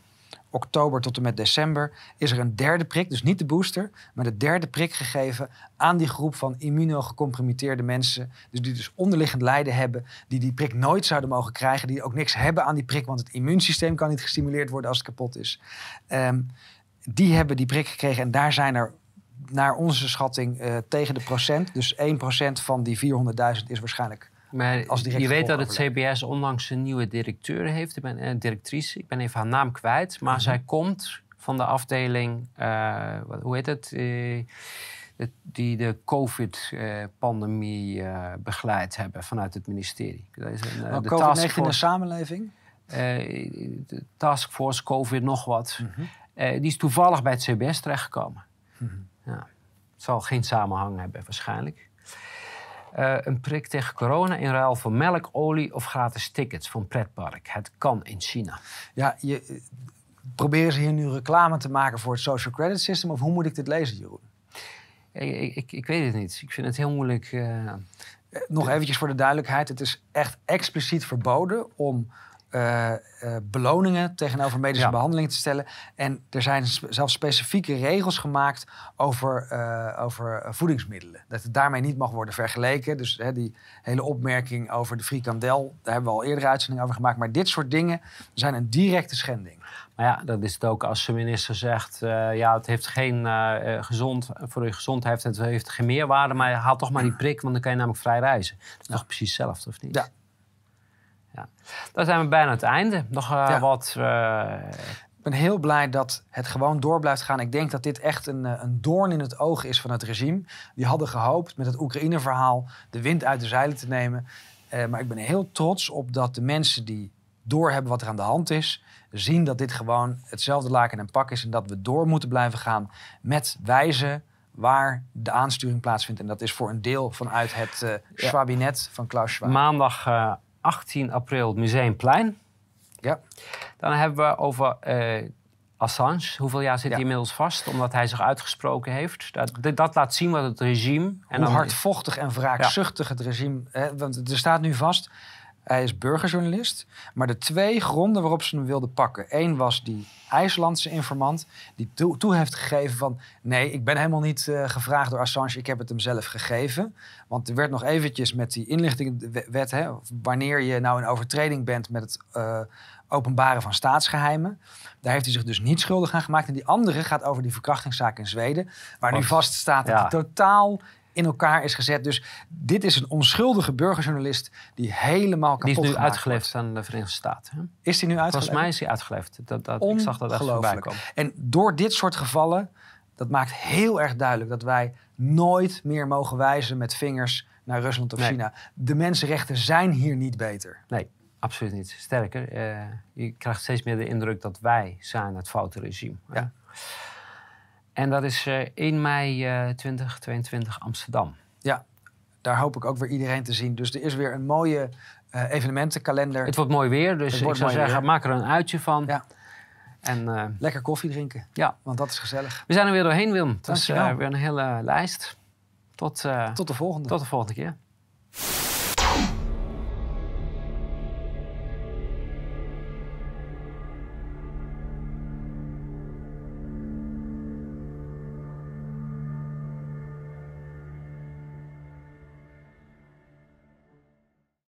Oktober tot en met december is er een derde prik, dus niet de booster, maar de derde prik gegeven aan die groep van immunocompromitteerde mensen. Dus die dus onderliggend lijden hebben, die die prik nooit zouden mogen krijgen, die ook niks hebben aan die prik, want het immuunsysteem kan niet gestimuleerd worden als het kapot is. Die hebben die prik gekregen en daar zijn er naar onze schatting tegen de procent. Dus 1% van die 400.000 is waarschijnlijk. Maar je weet dat het CBS onlangs een nieuwe directeur heeft. Directrice, ik ben even haar naam kwijt. Maar zij komt van de afdeling, hoe heet het? Die de COVID-pandemie begeleid hebben vanuit het ministerie. Dat is een, de COVID-19 in de samenleving? De taskforce, COVID, nog wat. Die is toevallig bij het CBS terechtgekomen. Ja. Het zal geen samenhang hebben waarschijnlijk. Een prik tegen corona in ruil voor melk, olie of gratis tickets van pretpark. Het kan in China. Ja, proberen ze hier nu reclame te maken voor het social credit system? Of hoe moet ik dit lezen, Jeroen? Ik weet het niet. Ik vind het heel moeilijk. Nog eventjes voor de duidelijkheid. Het is echt expliciet verboden om beloningen tegenover medische behandeling te stellen. En er zijn zelfs specifieke regels gemaakt over voedingsmiddelen. Dat het daarmee niet mag worden vergeleken. Dus die hele opmerking over de frikandel, daar hebben we al eerder uitzending over gemaakt. Maar dit soort dingen zijn een directe schending. Maar ja, dat is het ook als de minister zegt, het heeft geen voor je gezondheid, het heeft geen meerwaarde, maar haal toch maar die prik, want dan kan je namelijk vrij reizen. Dat is toch precies hetzelfde, of niet? Ja. Ja. Dan zijn we bijna aan het einde. Nog wat... Ik ben heel blij dat het gewoon door blijft gaan. Ik denk dat dit echt een doorn in het oog is van het regime. Die hadden gehoopt met het Oekraïne-verhaal de wind uit de zeilen te nemen. Maar ik ben heel trots op dat de mensen die doorhebben wat er aan de hand is, zien dat dit gewoon hetzelfde laken en pak is. En dat we door moeten blijven gaan met wijzen waar de aansturing plaatsvindt. En dat is voor een deel vanuit het Schwabinet van Klaus Schwab. Maandag 18 april Museumplein. Ja. Dan hebben we over Assange. Hoeveel jaar zit hij inmiddels vast? Omdat hij zich uitgesproken heeft. Dat laat zien wat het regime... En hoe hardvochtig en wraakzuchtig het regime... Want er staat nu vast, hij is burgerjournalist. Maar de 2 gronden waarop ze hem wilden pakken. 1 was die IJslandse informant die toe heeft gegeven van... nee, ik ben helemaal niet gevraagd door Assange, ik heb het hem zelf gegeven. Want er werd nog eventjes met die inlichtingenwet... wanneer je nou in overtreding bent met het openbaren van staatsgeheimen. Daar heeft hij zich dus niet schuldig aan gemaakt. En die andere gaat over die verkrachtingszaak in Zweden... waar nu vaststaat dat hij totaal in elkaar is gezet. Dus dit is een onschuldige burgerjournalist die helemaal kapot gemaakt wordt. Die is nu uitgeleverd aan de Verenigde Staten. Hè? Is hij nu uitgeleverd? Volgens mij is hij uitgeleverd. Ik zag dat echt voorbij komen. En door dit soort gevallen, dat maakt heel erg duidelijk dat wij nooit meer mogen wijzen met vingers naar Rusland of China. De mensenrechten zijn hier niet beter. Nee, absoluut niet. Sterker, je krijgt steeds meer de indruk dat wij zijn het foute regime. Ja. En dat is 1 mei 2022 Amsterdam. Ja, daar hoop ik ook weer iedereen te zien. Dus er is weer een mooie evenementenkalender. Het wordt mooi weer, dus ik zou zeggen, maak er een uitje van. Ja. En lekker koffie drinken, want dat is gezellig. We zijn er weer doorheen, Willem. Het is weer een hele lijst. Tot de volgende keer.